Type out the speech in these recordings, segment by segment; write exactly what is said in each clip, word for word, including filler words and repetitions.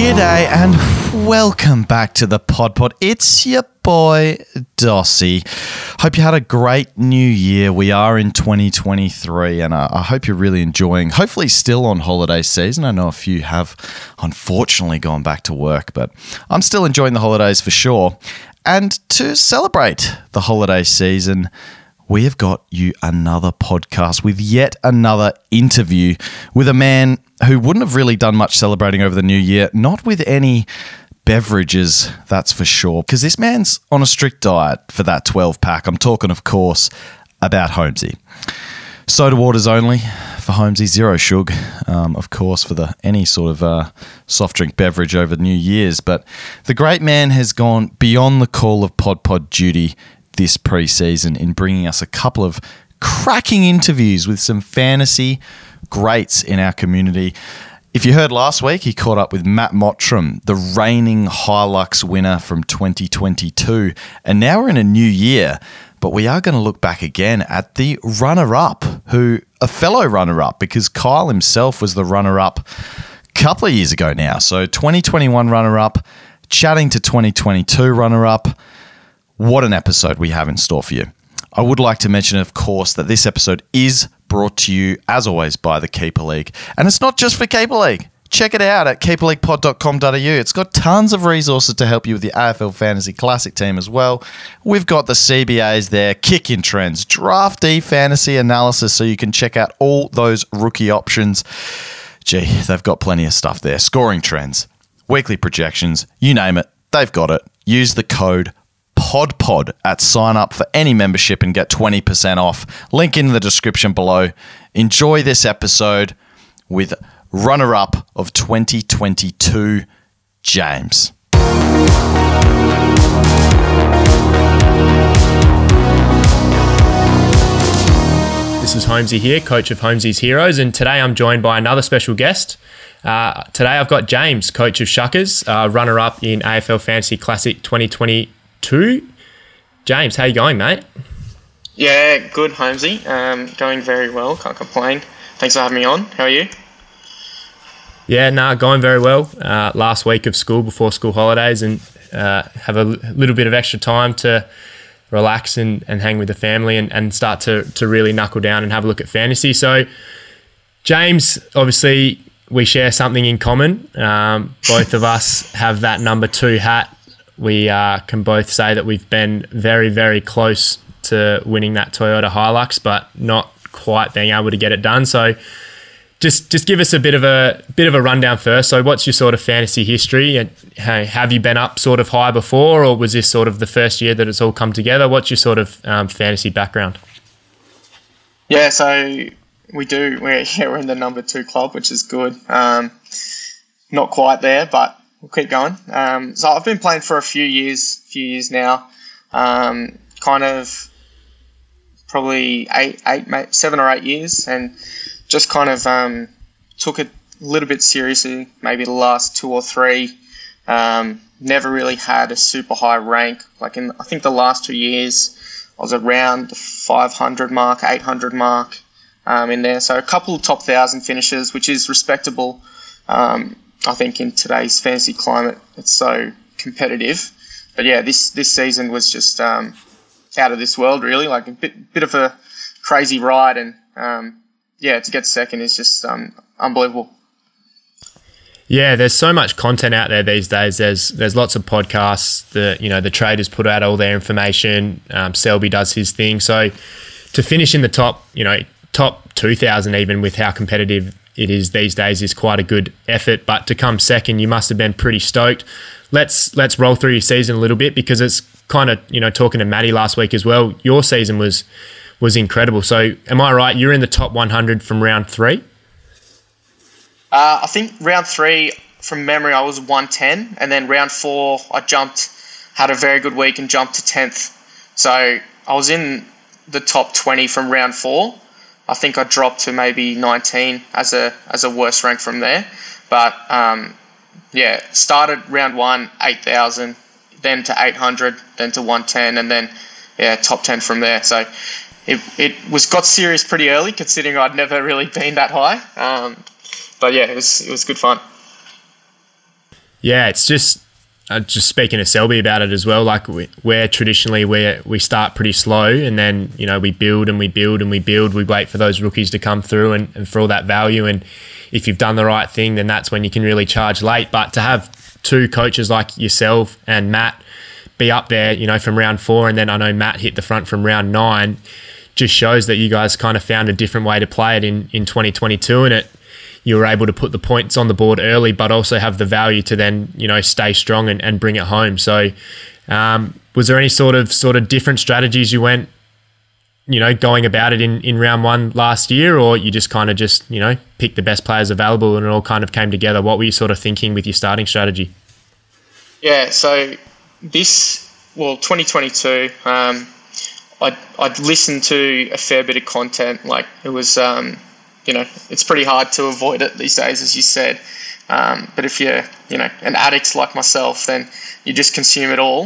G'day and welcome back to the Pod Pod. It's your boy Dossie. Hope you had a great new year. We are in twenty twenty-three and I, I hope you're really enjoying, hopefully still on holiday season. I know a few have unfortunately gone back to work, but I'm still enjoying the holidays for sure. And to celebrate the holiday season, we have got you another podcast with yet another interview with a man who wouldn't have really done much celebrating over the new year, not with any beverages, that's for sure, because this man's on a strict diet for that twelve pack. I'm talking, of course, about Holmesy. Soda waters only for Holmesy, zero sugar, um, of course, for the any sort of uh, soft drink beverage over New Year's. But the great man has gone beyond the call of Pod Pod duty this pre-season in bringing us a couple of cracking interviews with some fantasy greats in our community. If you heard last week, he caught up with Matt Mottram, the reigning Hilux winner from twenty twenty-two. And now we're in a new year, but we are going to look back again at the runner-up, who a fellow runner-up, because Kyle himself was the runner-up a couple of years ago now. So twenty twenty-one runner-up, chatting to twenty twenty-two runner-up. What an episode we have in store for you. I would like to mention, of course, that this episode is brought to you, as always, by the Keeper League. And it's not just for Keeper League. Check it out at keeper league pod dot com dot a u. It's got tons of resources to help you with the A F L Fantasy Classic team as well. We've got the C B As there, kick-in trends, draftee fantasy analysis, so you can check out all those rookie options. Gee, they've got plenty of stuff there. Scoring trends, weekly projections, you name it, they've got it. Use the code Pod Pod at sign up for any membership and get twenty percent off. Link in the description below. Enjoy this episode with runner-up of twenty twenty-two, James. This is Holmesy here, coach of Holmesy's Heroes, and today I'm joined by another special guest. Uh, today I've got James, coach of Shuckers, uh, runner-up in A F L Fantasy Classic twenty twenty-two. Two, James, how you going, mate? Yeah, good, Holmesy. Um, going very well. Can't complain. Thanks for having me on. How are you? Yeah, nah, going very well. Uh, last week of school before school holidays, and uh, have a l- little bit of extra time to relax and, and hang with the family and, and start to to really knuckle down and have a look at fantasy. So, James, obviously, we share something in common. Um, both of us have that number two hat. We uh, can both say that we've been very, very close to winning that Toyota Hilux, but not quite being able to get it done. So, just just give us a bit of a bit of a rundown first. So, what's your sort of fantasy history, and have you been up sort of high before, or was this sort of the first year that it's all come together? What's your sort of um, fantasy background? Yeah, so we do. We're yeah, we're in the number two club, which is good. Um, not quite there, but we'll keep going. Um, so I've been playing for a few years, few years now. Um, kind of probably eight, eight, seven or eight years, and just kind of um, took it a little bit seriously. Maybe the last two or three. Um, never really had a super high rank. Like in, I think the last two years, I was around the five hundred mark, eight hundred mark, um, in there. So a couple of top thousand finishes, which is respectable. Um, I think in today's fantasy climate, it's so competitive. But yeah, this, this season was just um, out of this world, really. Like a bit bit of a crazy ride, and um, yeah, to get second is just um, unbelievable. Yeah, there's so much content out there these days. There's there's lots of podcasts that, you know, the traders put out all their information. Um, Selby does his thing. So to finish in the top, you know, top two thousand, even with how competitive it is these days, is quite a good effort, but to come second, you must have been pretty stoked. Let's let's roll through your season a little bit, because it's kind of, you know, talking to Maddie last week as well, your season was was incredible. So am I right? You're in the top one hundred from round three? Uh, I think round three, from memory, I was one ten, and then round four, I jumped, had a very good week and jumped to tenth. So I was in the top twenty from round four. I think I dropped to maybe nineteen as a as a worst rank from there. But, um, yeah, started round one, eight thousand, then to eight hundred, then to one ten, and then, yeah, top ten from there. So it it was got serious pretty early, considering I'd never really been that high. Um, but, yeah, it was it was good fun. Yeah, it's just uh, just speaking to Selby about it as well. Like we, we're traditionally we we start pretty slow, and then you know we build and we build and we build. We wait for those rookies to come through and, and for all that value. And if you've done the right thing, then that's when you can really charge late. But to have two coaches like yourself and Matt be up there, you know, from round four, and then I know Matt hit the front from round nine, just shows that you guys kind of found a different way to play it in, in twenty twenty-two, and it you were able to put the points on the board early, but also have the value to then, you know, stay strong and, and bring it home. So um, was there any sort of sort of different strategies you went, you know, going about it in, in round one last year, or you just kind of just, you know, picked the best players available and it all kind of came together? What were you sort of thinking with your starting strategy? Yeah, so this, well, twenty twenty-two, um, I'd, I'd listened to a fair bit of content. Like it was, um, you know, it's pretty hard to avoid it these days, as you said. Um, but if you're, you know, an addict like myself, then you just consume it all.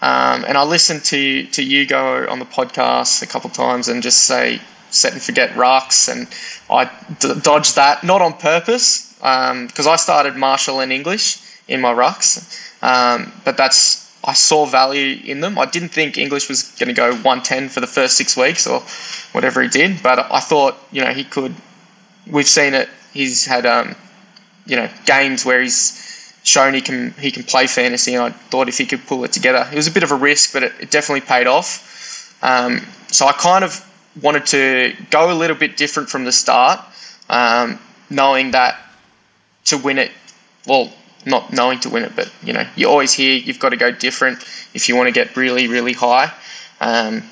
Um, and I listened to to you go on the podcast a couple of times and just say, set and forget rucks. And I d- dodged that, not on purpose, because um, I started Marshall and English in my rucks. Um, but that's, I saw value in them. I didn't think English was going to go one ten for the first six weeks or whatever he did. But I thought, you know, he could, we've seen it. He's had, um, you know, games where he's shown he can he can play fantasy, and I thought if he could pull it together. It was a bit of a risk, but it, it definitely paid off. Um, so I kind of wanted to go a little bit different from the start, um, knowing that to win it, well, not knowing to win it, but, you know, you always hear you've got to go different if you want to get really, really high. Um,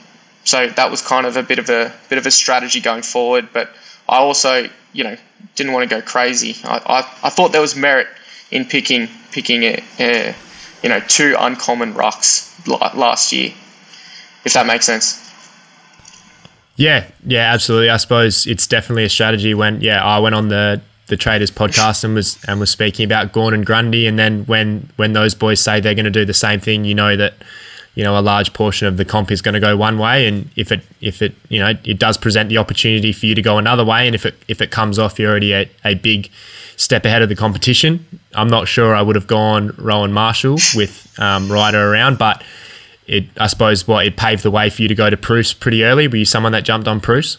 so that was kind of a bit of a bit of a strategy going forward, but I also, you know, didn't want to go crazy. I, I, I thought there was merit in picking picking a, a, you know, two uncommon rucks l- last year, if that makes sense. Yeah, yeah, absolutely. I suppose it's definitely a strategy. When yeah, I went on the the Traders podcast and was and was speaking about Gorn and Grundy, and then when when those boys say they're going to do the same thing, you know that, you know, a large portion of the comp is going to go one way, and if it if it you know it does present the opportunity for you to go another way, and if it if it comes off, you're already a, a big step ahead of the competition. I'm not sure I would have gone Rowan Marshall with um, Ryder around, but it I suppose what it paved the way for you to go to Proust pretty early. Were you someone that jumped on Proust?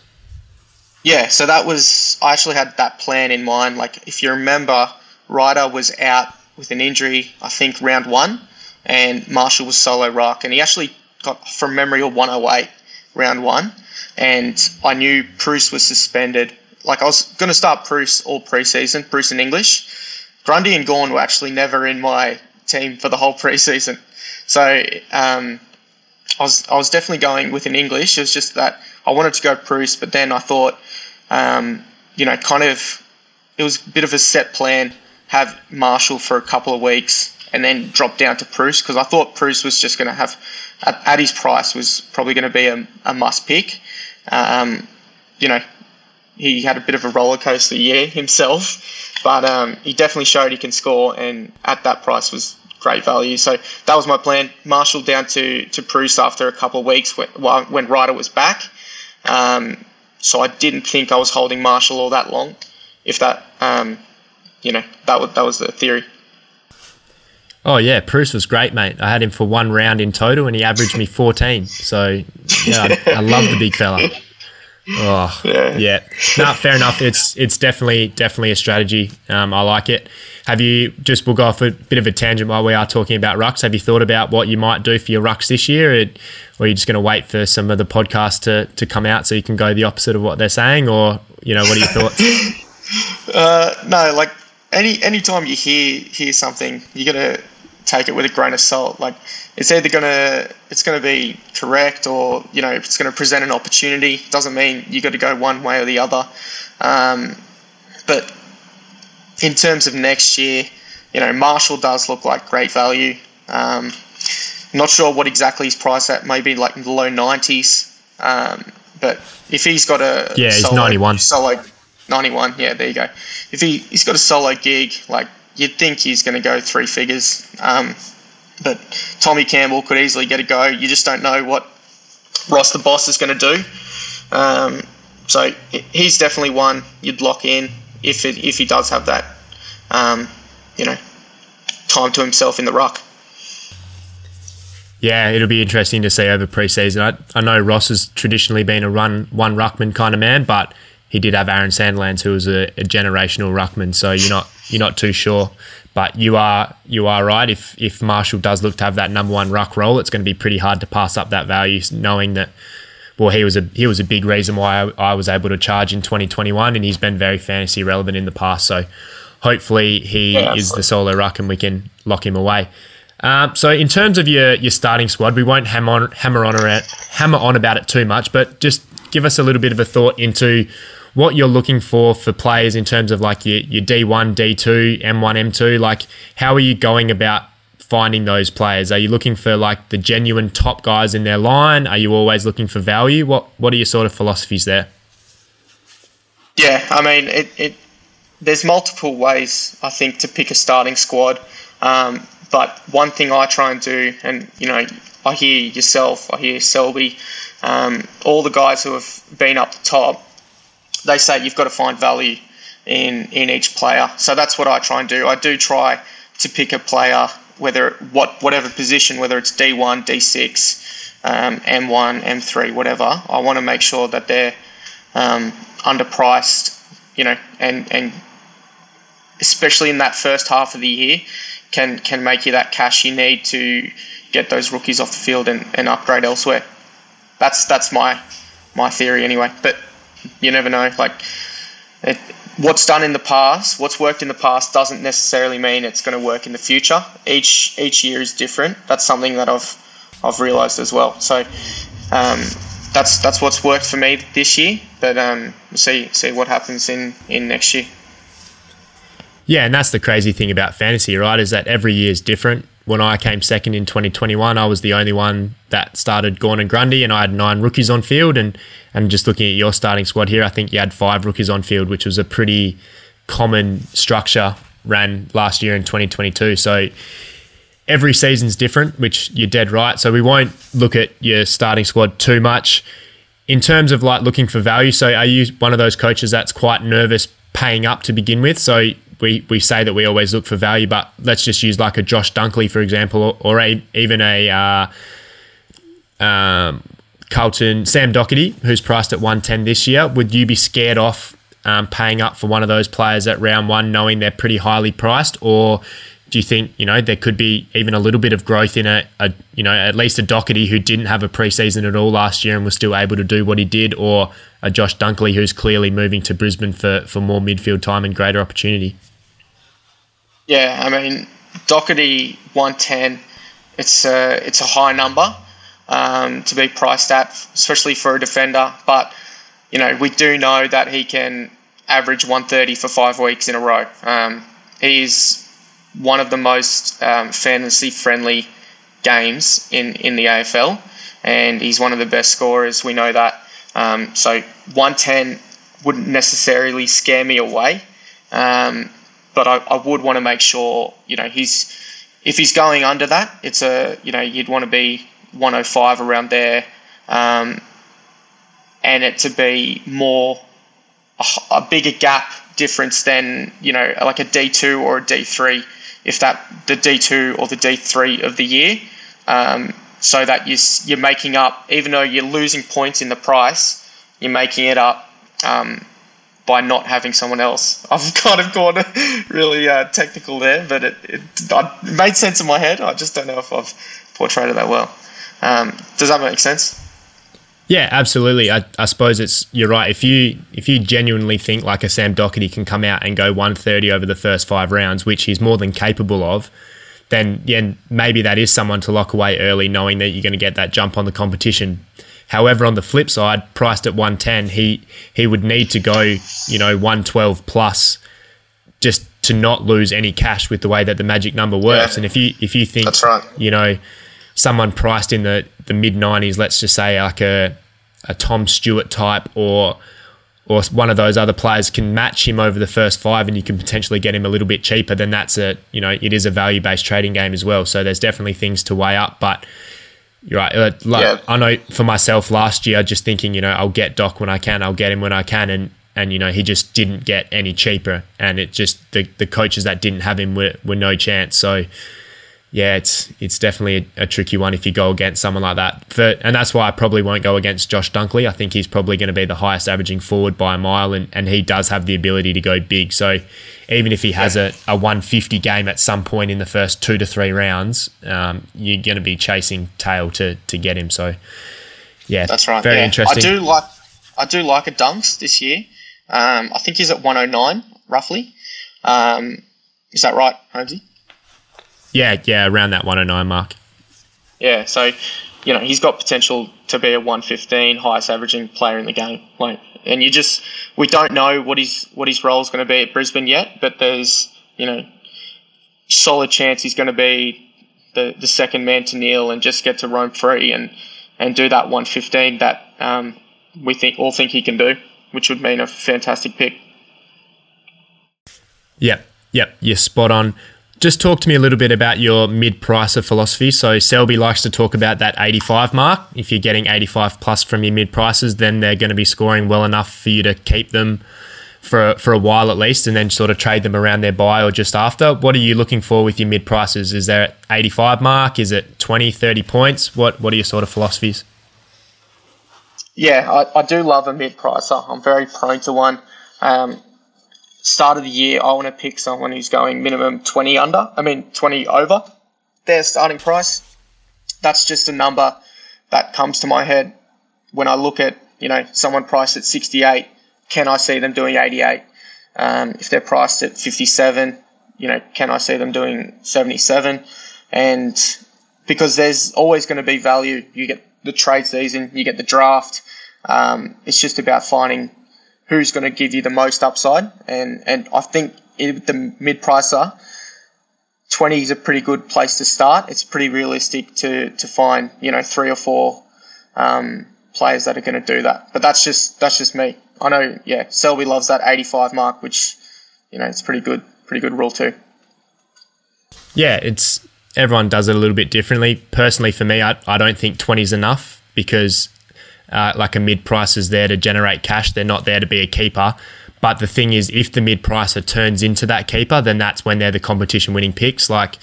Yeah, so that was I actually had that plan in mind. Like if you remember, Ryder was out with an injury, I think round one. And Marshall was solo ruck, and he actually got, from memory, a one oh eight round one. And I knew Proust was suspended. Like I was going to start Proust all preseason, Proust and English. Grundy and Gorn were actually never in my team for the whole preseason, so um, I was I was definitely going with an English. It was just that I wanted to go Proust, but then I thought, um, you know, kind of it was a bit of a set plan. Have Marshall for a couple of weeks, and then dropped down to Proust, because I thought Proust was just going to have, at, at his price, was probably going to be a, a must pick. Um, you know, he had a bit of a roller coaster year himself, but um, he definitely showed he can score, and at that price was great value. So that was my plan. Marshall down to, to Proust after a couple of weeks when, when Ryder was back. Um, so I didn't think I was holding Marshall all that long, if that, um, you know, that was, that was the theory. Oh, yeah, Proust was great, mate. I had him for one round in total and he averaged me fourteen. So, yeah, I, I love the big fella. Oh, yeah. yeah. No, fair enough. It's it's definitely definitely a strategy. Um, I like it. Have you, just we'll go off a bit of a tangent while we are talking about rucks. Have you thought about what you might do for your rucks this year? Or, or are you just going to wait for some of the podcasts to, to come out so you can go the opposite of what they're saying? Or, you know, what are your thoughts? uh, no, like any any time you hear, hear something, you got to take it with a grain of salt. Like it's either gonna it's gonna be correct, or you know it's gonna present an opportunity. Doesn't mean you got to go one way or the other. Um, but in terms of next year, you know Marshall does look like great value. Um, not sure what exactly his price at, maybe like in the low nineties. Um, but if he's got a yeah, solo, he's ninety-one. Solo ninety-one. Yeah, there you go. If he he's got a solo gig, like. You'd think he's going to go three figures, um, but Tommy Campbell could easily get a go. You just don't know what Ross the Boss is going to do. Um, so he's definitely one you'd lock in if it, if he does have that, um, you know, time to himself in the ruck. Yeah, it'll be interesting to see over pre-season. I, I know Ross has traditionally been a run one ruckman kind of man, but he did have Aaron Sandlands, who was a, a generational ruckman. So you're not you're not too sure, but you are you are right. If if Marshall does look to have that number one ruck role, it's going to be pretty hard to pass up that value, knowing that. Well, he was a he was a big reason why I, I was able to charge in twenty twenty-one, and he's been very fantasy relevant in the past. So hopefully he yeah, is the solo ruck, and we can lock him away. Um, so in terms of your, your starting squad, we won't hammer on, hammer on around, hammer on about it too much, but just give us a little bit of a thought into what you're looking for for players in terms of like your, your D one, D two, M one, M two. Like, how are you going about finding those players? Are you looking for like the genuine top guys in their line? Are you always looking for value? What what are your sort of philosophies there? Yeah, I mean, it, it there's multiple ways, I think, to pick a starting squad. Um, But one thing I try and do, and, you know, I hear yourself, I hear Selby, um, all the guys who have been up the top, they say you've got to find value in, in each player. So that's what I try and do. I do try to pick a player, whether what whatever position, whether it's D one, D six, um, M one, M three, whatever. I want to make sure that they're um, underpriced, you know, and, and especially in that first half of the year, can can make you that cash you need to get those rookies off the field and, and upgrade elsewhere. That's that's my my theory anyway. But you never know. Like, it, what's done in the past, what's worked in the past, doesn't necessarily mean it's going to work in the future. Each each year is different. That's something that I've I've realised as well. So um, that's that's what's worked for me this year. But um, see see what happens in, in next year. Yeah, and that's the crazy thing about fantasy, right, is that every year is different. When I came second in twenty twenty-one, I was the only one that started Gorn and Grundy, and I had nine rookies on field. And, and just looking at your starting squad here, I think you had five rookies on field, which was a pretty common structure ran last year in twenty twenty-two. So every season's different, which you're dead right. So we won't look at your starting squad too much. In terms of like looking for value, so are you one of those coaches that's quite nervous paying up to begin with? So We we say that we always look for value, but let's just use like a Josh Dunkley, for example, or, or a, even a uh, um, Carlton, Sam Docherty, who's priced at one ten this year. Would you be scared off um, paying up for one of those players at round one, knowing they're pretty highly priced? Or do you think, you know, there could be even a little bit of growth in a, a you know, at least a Docherty who didn't have a preseason at all last year and was still able to do what he did, or a Josh Dunkley who's clearly moving to Brisbane for, for more midfield time and greater opportunity? Yeah, I mean, Docherty one ten, it's a, it's a high number um, to be priced at, especially for a defender. But, you know, we do know that he can average one thirty for five weeks in a row. Um, he's one of the most um, fantasy-friendly games in, in the A F L, and he's one of the best scorers. We know that. Um, so one ten wouldn't necessarily scare me away. Um But I, I would want to make sure, you know, he's if he's going under that, it's a, you know, you'd want to be one oh five around there, um, and it to be more a, a bigger gap difference than, you know, like a D two or a D three, if that the D two or the D three of the year, um, so that you, you're making up, even though you're losing points in the price, you're making it up. Um, by not having someone else. I've kind of gone really uh, technical there, but it, it, it made sense in my head. I just don't know if I've portrayed it that well. Um, does that make sense? Yeah, absolutely. I, I suppose it's you're right. If you if you genuinely think like a Sam Docherty can come out and go one thirty over the first five rounds, which he's more than capable of, then yeah, maybe that is someone to lock away early, knowing that you're going to get that jump on the competition. However, on the flip side, priced at one ten, he he would need to go, you know, one twelve plus just to not lose any cash with the way that the magic number works. Yeah. And if you if you think, that's right, you know, someone priced in the, the mid nineties, let's just say like a a Tom Stewart type or or one of those other players can match him over the first five and you can potentially get him a little bit cheaper, then that's a, you know, it is a value-based trading game as well. So there's definitely things to weigh up, but you're right. Like, yeah. I know for myself last year, just thinking, you know, I'll get Doc when I can, I'll get him when I can. And and, you know, he just didn't get any cheaper, and it just, the, the coaches that didn't have him were, were no chance. So yeah, it's it's definitely a, a tricky one if you go against someone like that. For, and that's why I probably won't go against Josh Dunkley. I think he's probably going to be the highest averaging forward by a mile, and, and he does have the ability to go big. So even if he has yeah. a, a one fifty game at some point in the first two to three rounds, um, you're going to be chasing tail to to get him. So, yeah, that's right. Very yeah. interesting. I do like I do like a Dunks this year. Um, I think he's at one oh nine, roughly. Um, is that right, Holmesy? Yeah, yeah, around that one oh nine mark. Yeah, so, you know, he's got potential to be a one fifteen highest averaging player in the game. Like, and you just, we don't know what his what his role is going to be at Brisbane yet, but there's, you know, solid chance he's going to be the, the second man to kneel and just get to roam free and, and do that one fifteen that um, we think all think he can do, which would mean a fantastic pick. Yep, yep, you're spot on. Just talk to me a little bit about your mid-pricer philosophy. So Selby likes to talk about that eighty-five mark. If you're getting eighty-five plus from your mid-pricers, then they're going to be scoring well enough for you to keep them for a, for a while at least, and then sort of trade them around their buy or just after. What are you looking for with your mid-pricers? Is there eighty-five mark? Is it twenty, thirty points? What What are your sort of philosophies? Yeah, I, I do love a mid-pricer. I'm very prone to one. Um Start of the year, I want to pick someone who's going minimum twenty under. I mean, twenty over their starting price. That's just a number that comes to my head when I look at, you know, someone priced at sixty-eight. Can I see them doing eighty-eight? Um, if they're priced at fifty-seven, you know, can I see them doing seventy-seven? And because there's always going to be value. You get the trade season, you get the draft. Um, it's just about finding who's going to give you the most upside. And, and I think it, the mid-pricer, twenty is a pretty good place to start. It's pretty realistic to to find, you know, three or four um, players that are going to do that. But that's just that's just me. I know, yeah, Selby loves that eighty-five mark, which, you know, it's pretty good, pretty good rule too. Yeah, it's everyone does it a little bit differently. Personally, for me, I, I don't think twenty is enough because Uh, like a mid-pricer is there to generate cash. They're not there to be a keeper. But the thing is, if the mid-pricer turns into that keeper, then that's when they're the competition-winning picks. Like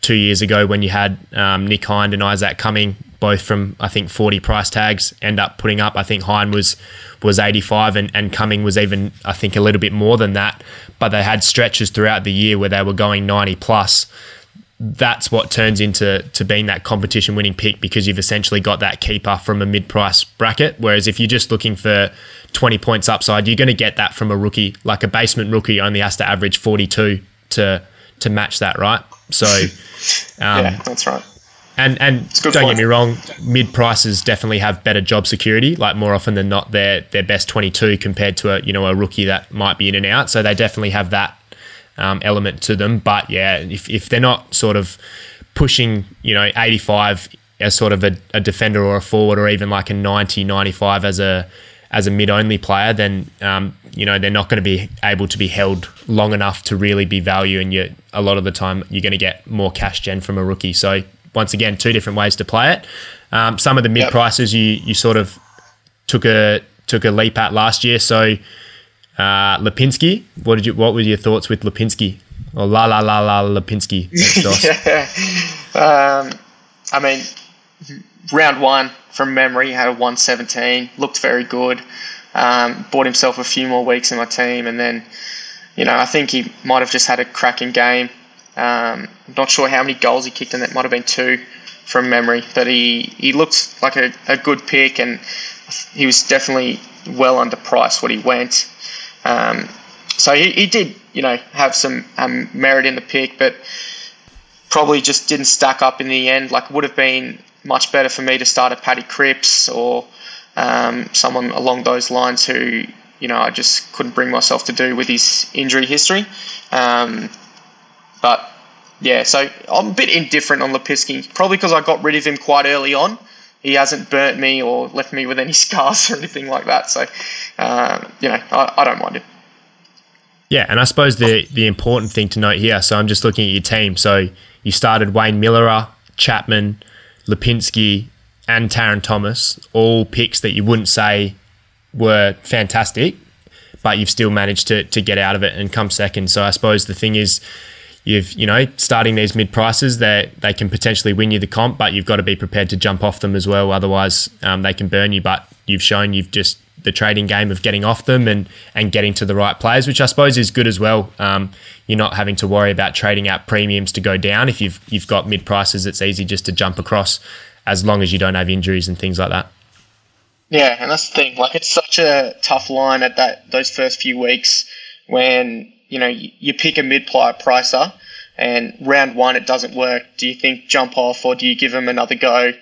two years ago when you had um, Nick Hind and Isaac Cumming, both from, I think, forty price tags, end up putting up. I think Hind was was eighty-five and, and Cumming was even, I think, a little bit more than that. But they had stretches throughout the year where they were going ninety plus. That's what turns into to being that competition winning pick because you've essentially got that keeper from a mid-price bracket. Whereas if you're just looking for twenty points upside, you're going to get that from a rookie. Like a basement rookie only has to average forty-two to to match that, right? So um, yeah, that's right. And and don't point. Get me wrong, mid-prices definitely have better job security. Like more often than not, their their best twenty-two compared to a you know a rookie that might be in and out. So they definitely have that Um, element to them. But yeah, if, if they're not sort of pushing, you know, eighty-five as sort of a, a defender or a forward, or even like a ninety, ninety-five as a as a mid-only player, then um, you know, they're not going to be able to be held long enough to really be value, and you a lot of the time you're going to get more cash gen from a rookie. So once again, two different ways to play it. Um, some of the mid prices you you sort of took a took a leap at last year. So Uh, Lipinski, what did you? What were your thoughts with Lipinski? Or la la la la Lipinski. yeah. um, I mean, round one from memory had a one seventeen. Looked very good. Um, bought himself a few more weeks in my team, and then, you know, I think he might have just had a cracking game. Um, I'm not sure how many goals he kicked, and that might have been two from memory. But he he looked like a, a good pick, and he was definitely well underpriced what he went. Um, so he, he did, you know, have some um, merit in the pick, but probably just didn't stack up in the end. Like, would have been much better for me to start a Paddy Cripps or um, someone along those lines who, you know, I just couldn't bring myself to do with his injury history. Um, but, yeah, so I'm a bit indifferent on Lipinski, probably because I got rid of him quite early on. He hasn't burnt me or left me with any scars or anything like that. So, um, you know, I, I don't mind it. Yeah, and I suppose the the important thing to note here, so I'm just looking at your team. So you started Wayne Miller, Chapman, Lipinski and Taran Thomas, all picks that you wouldn't say were fantastic. but you've still managed to to get out of it and come second. So I suppose the thing is, you've, you know, starting these mid prices, they they can potentially win you the comp, but you've got to be prepared to jump off them as well. Otherwise, um, they can burn you. But you've shown you've just the trading game of getting off them and and getting to the right players, which I suppose is good as well. Um, you're not having to worry about trading out premiums to go down. If you've you've got mid prices, it's easy just to jump across, as long as you don't have injuries and things like that. Yeah, and that's the thing. Like, it's such a tough line at that those first few weeks when, you know, you, you pick a mid-player pricer and round one it doesn't work. Do you think jump off or do you give them another go?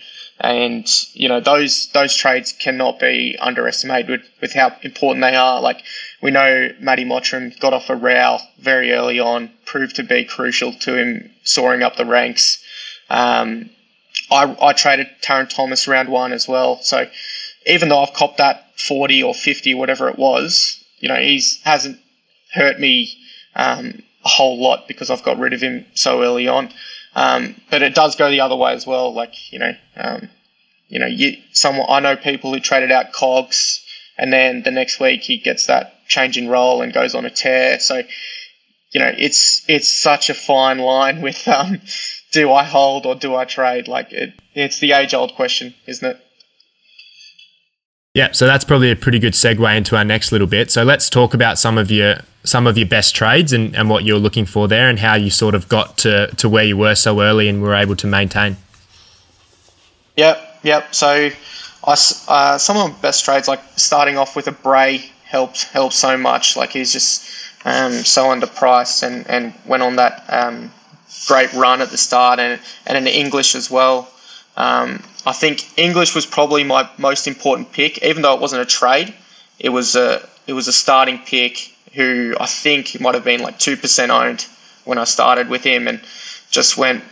And, you know, those those trades cannot be underestimated with, with how important they are. Like, we know Matty Mottram got off a row very early on, proved to be crucial to him soaring up the ranks. Um, I, I traded Taran Thomas round one as well. So even though I've copped that forty or fifty, whatever it was, you know, he's hasn't hurt me um, a whole lot because I've got rid of him so early on. Um, but it does go the other way as well. Like, you know, um, you know, you, someone, I know people who traded out Cogs and then the next week he gets that change in role and goes on a tear. So, you know, it's it's such a fine line with um, do I hold or do I trade? Like, it, it's the age-old question, isn't it? Yeah, so that's probably a pretty good segue into our next little bit. So let's talk about some of your some of your best trades and, and what you're looking for there and how you sort of got to, to where you were so early and were able to maintain. Yep, yep. So I, uh, some of my best trades, like starting off with a Bray, helped, helped so much. Like, he's just um, so underpriced and, and went on that um, great run at the start and, and in English as well. Um, I think English was probably my most important pick, even though it wasn't a trade. It was a it was a starting pick who I think might have been like two percent owned when I started with him, and just went.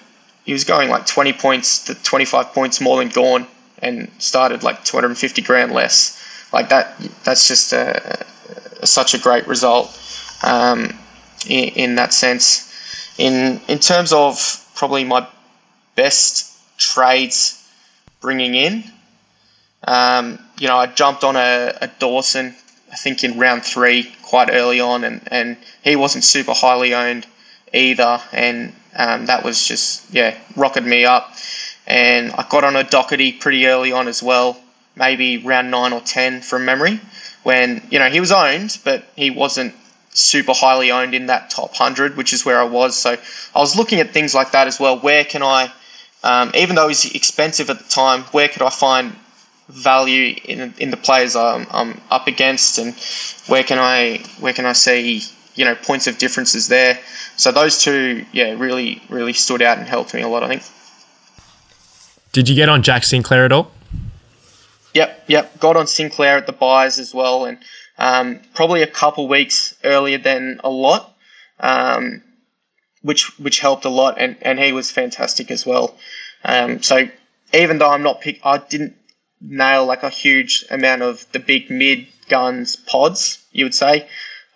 He was going like twenty points to twenty five points more than Gorn, and started like two hundred and fifty grand less. Like that. That's just a, a, such a great result um, in, in that sense. In in terms of probably my best trades bringing in, um, you know, I jumped on a, a Dawson, I think in round three quite early on, and, and he wasn't super highly owned either, and um, that was just, yeah, rocketed me up. And I got on a Docherty pretty early on as well, maybe round nine or ten from memory, when, you know, he was owned, but he wasn't super highly owned in that top one hundred, which is where I was. So I was looking at things like that as well. Where can I Um, even though he's expensive at the time, where could I find value in in the players I'm, I'm up against, and where can I where can I see, you know, points of differences there? So those two, yeah, really really stood out and helped me a lot, I think. Did you get on Jack Sinclair at all? Yep, yep, got on Sinclair at the buys as well, and um, probably a couple weeks earlier than a lot. Um, which which helped a lot, and, and he was fantastic as well. Um, so even though I'm not pick, I didn't nail like a huge amount of the big mid guns pods, you would say.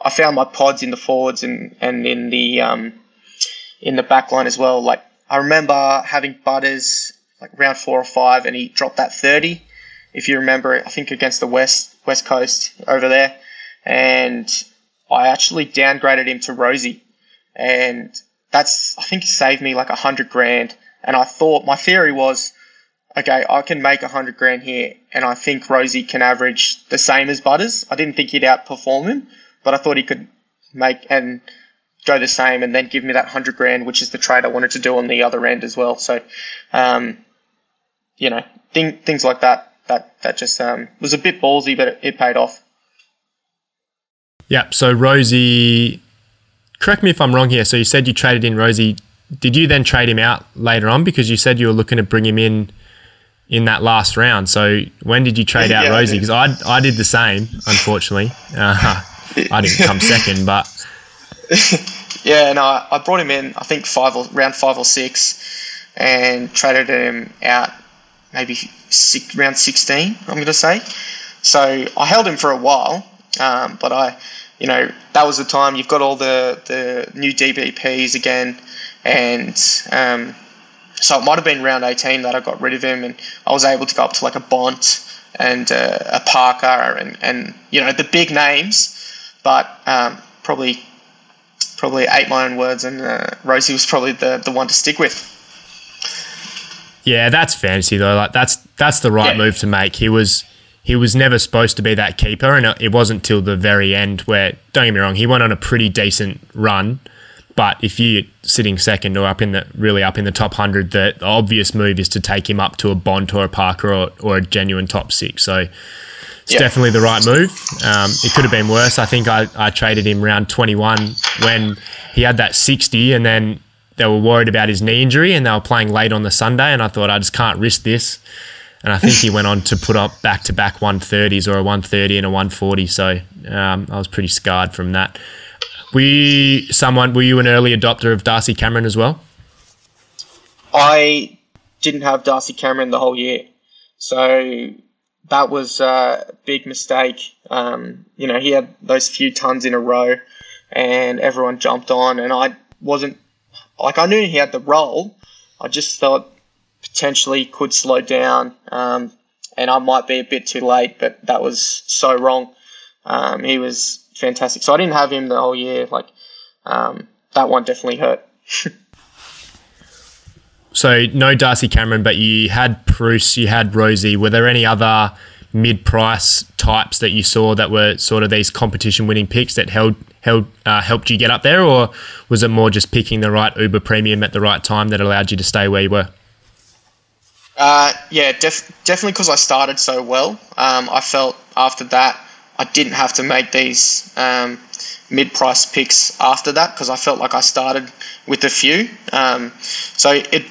I found my pods in the forwards and, and in the um in the back line as well. Like, I remember having Butters like round four or five, and he dropped that thirty, if you remember, I think against the West West Coast over there, and I actually downgraded him to Rosie, and that's, I think, saved me like a hundred grand. And I thought, my theory was, okay, I can make a hundred grand here, and I think Rosie can average the same as Butters. I didn't think he'd outperform him, but I thought he could make and go the same, and then give me that hundred grand, which is the trade I wanted to do on the other end as well. So, um, you know, thing, things like that. That that just um, was a bit ballsy, but it, it paid off. Yeah. So Rosie, correct me if I'm wrong here. So you said you traded in Rosie. Did you then trade him out later on? Because you said you were looking to bring him in in that last round. So when did you trade out yeah, Rosie? Because I, I did the same, unfortunately. Uh, I didn't come second, but... yeah, no, I brought him in, I think, five or, round five or six, and traded him out maybe six, round sixteen, I'm going to say. So I held him for a while, um, but I... You know, that was the time you've got all the, the new D B Ps again, and um, so it might have been round eighteen that I got rid of him, and I was able to go up to like a Bont and uh, a Parker and, and, you know, the big names but um, probably probably ate my own words, and uh, Rosie was probably the, the one to stick with. Yeah, that's fantasy though. Like that's that's the right yeah. move to make. He was he was never supposed to be that keeper, and it wasn't till the very end where, don't get me wrong, he went on a pretty decent run. But if you're sitting second or up in the really up in the top hundred, the, the obvious move is to take him up to a Bont or a Parker or, or a genuine top six. So it's yeah. definitely the right move. Um, it could have been worse. I think I, I traded him round twenty-one when he had that sixty, and then they were worried about his knee injury and they were playing late on the Sunday, and I thought, I just can't risk this. And I think he went on to put up back-to-back one thirties, or a one thirty and a one forty. So um, I was pretty scarred from that. Were you, someone, were you an early adopter of Darcy Cameron as well? I didn't have Darcy Cameron the whole year, so that was a big mistake. Um, you know, he had those few tons in a row and everyone jumped on, and I wasn't – like I knew he had the role. I just thought potentially could slow down um, and I might be a bit too late, but that was so wrong. Um, he was – fantastic. So I didn't have him the whole year. Like um, that one definitely hurt. So no Darcy Cameron, but you had Proust, you had Rosie. Were there any other mid-price types that you saw that were sort of these competition-winning picks that held held uh, helped you get up there, or was it more just picking the right Uber Premium at the right time that allowed you to stay where you were? Uh, yeah, def- definitely because I started so well. Um, I felt after that, I didn't have to make these um, mid-price picks after that because I felt like I started with a few. Um, so, it,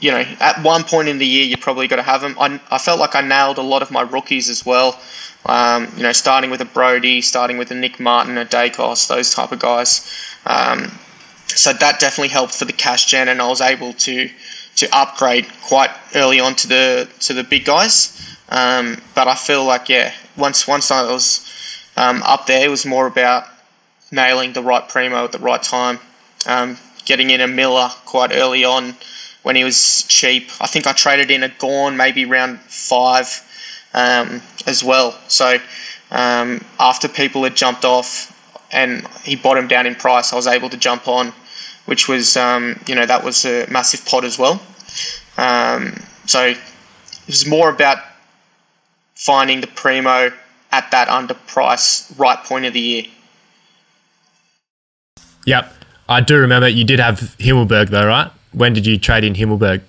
you know, at one point in the year, you probably got to have them. I, I felt like I nailed a lot of my rookies as well, um, you know, starting with a Brody, starting with a Nick Martin, a Dacos, those type of guys. Um, so that definitely helped for the cash gen, and I was able to to upgrade quite early on to the to the big guys. Um, but I feel like, yeah, once once I was um, up there, it was more about nailing the right primo at the right time, um, getting in a Miller quite early on when he was cheap. I think I traded in a Gorn maybe round five um, as well. So um, after people had jumped off and he bottomed down in price, I was able to jump on, which was, um, you know, that was a massive pot as well. Um, so it was more about finding the primo at that underpriced right point of the year. Yep. I do remember you did have Himmelberg though, right? When did you trade in Himmelberg?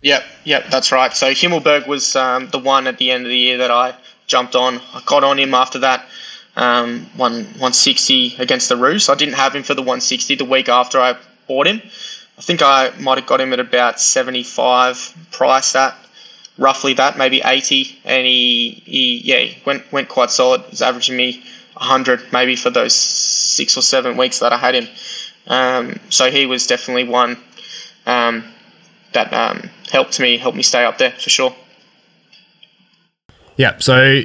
Yep, yep, that's right. So Himmelberg was um, the one at the end of the year that I jumped on. I got on him after that um, one sixty against the Roos. I didn't have him for the one sixty the week after I bought him. I think I might have got him at about seventy-five price at. Roughly that, maybe eighty, and he, he yeah he went went quite solid. He was averaging me one hundred maybe for those six or seven weeks that I had him. Um, so he was definitely one um, that um, helped me helped me stay up there for sure. Yeah. So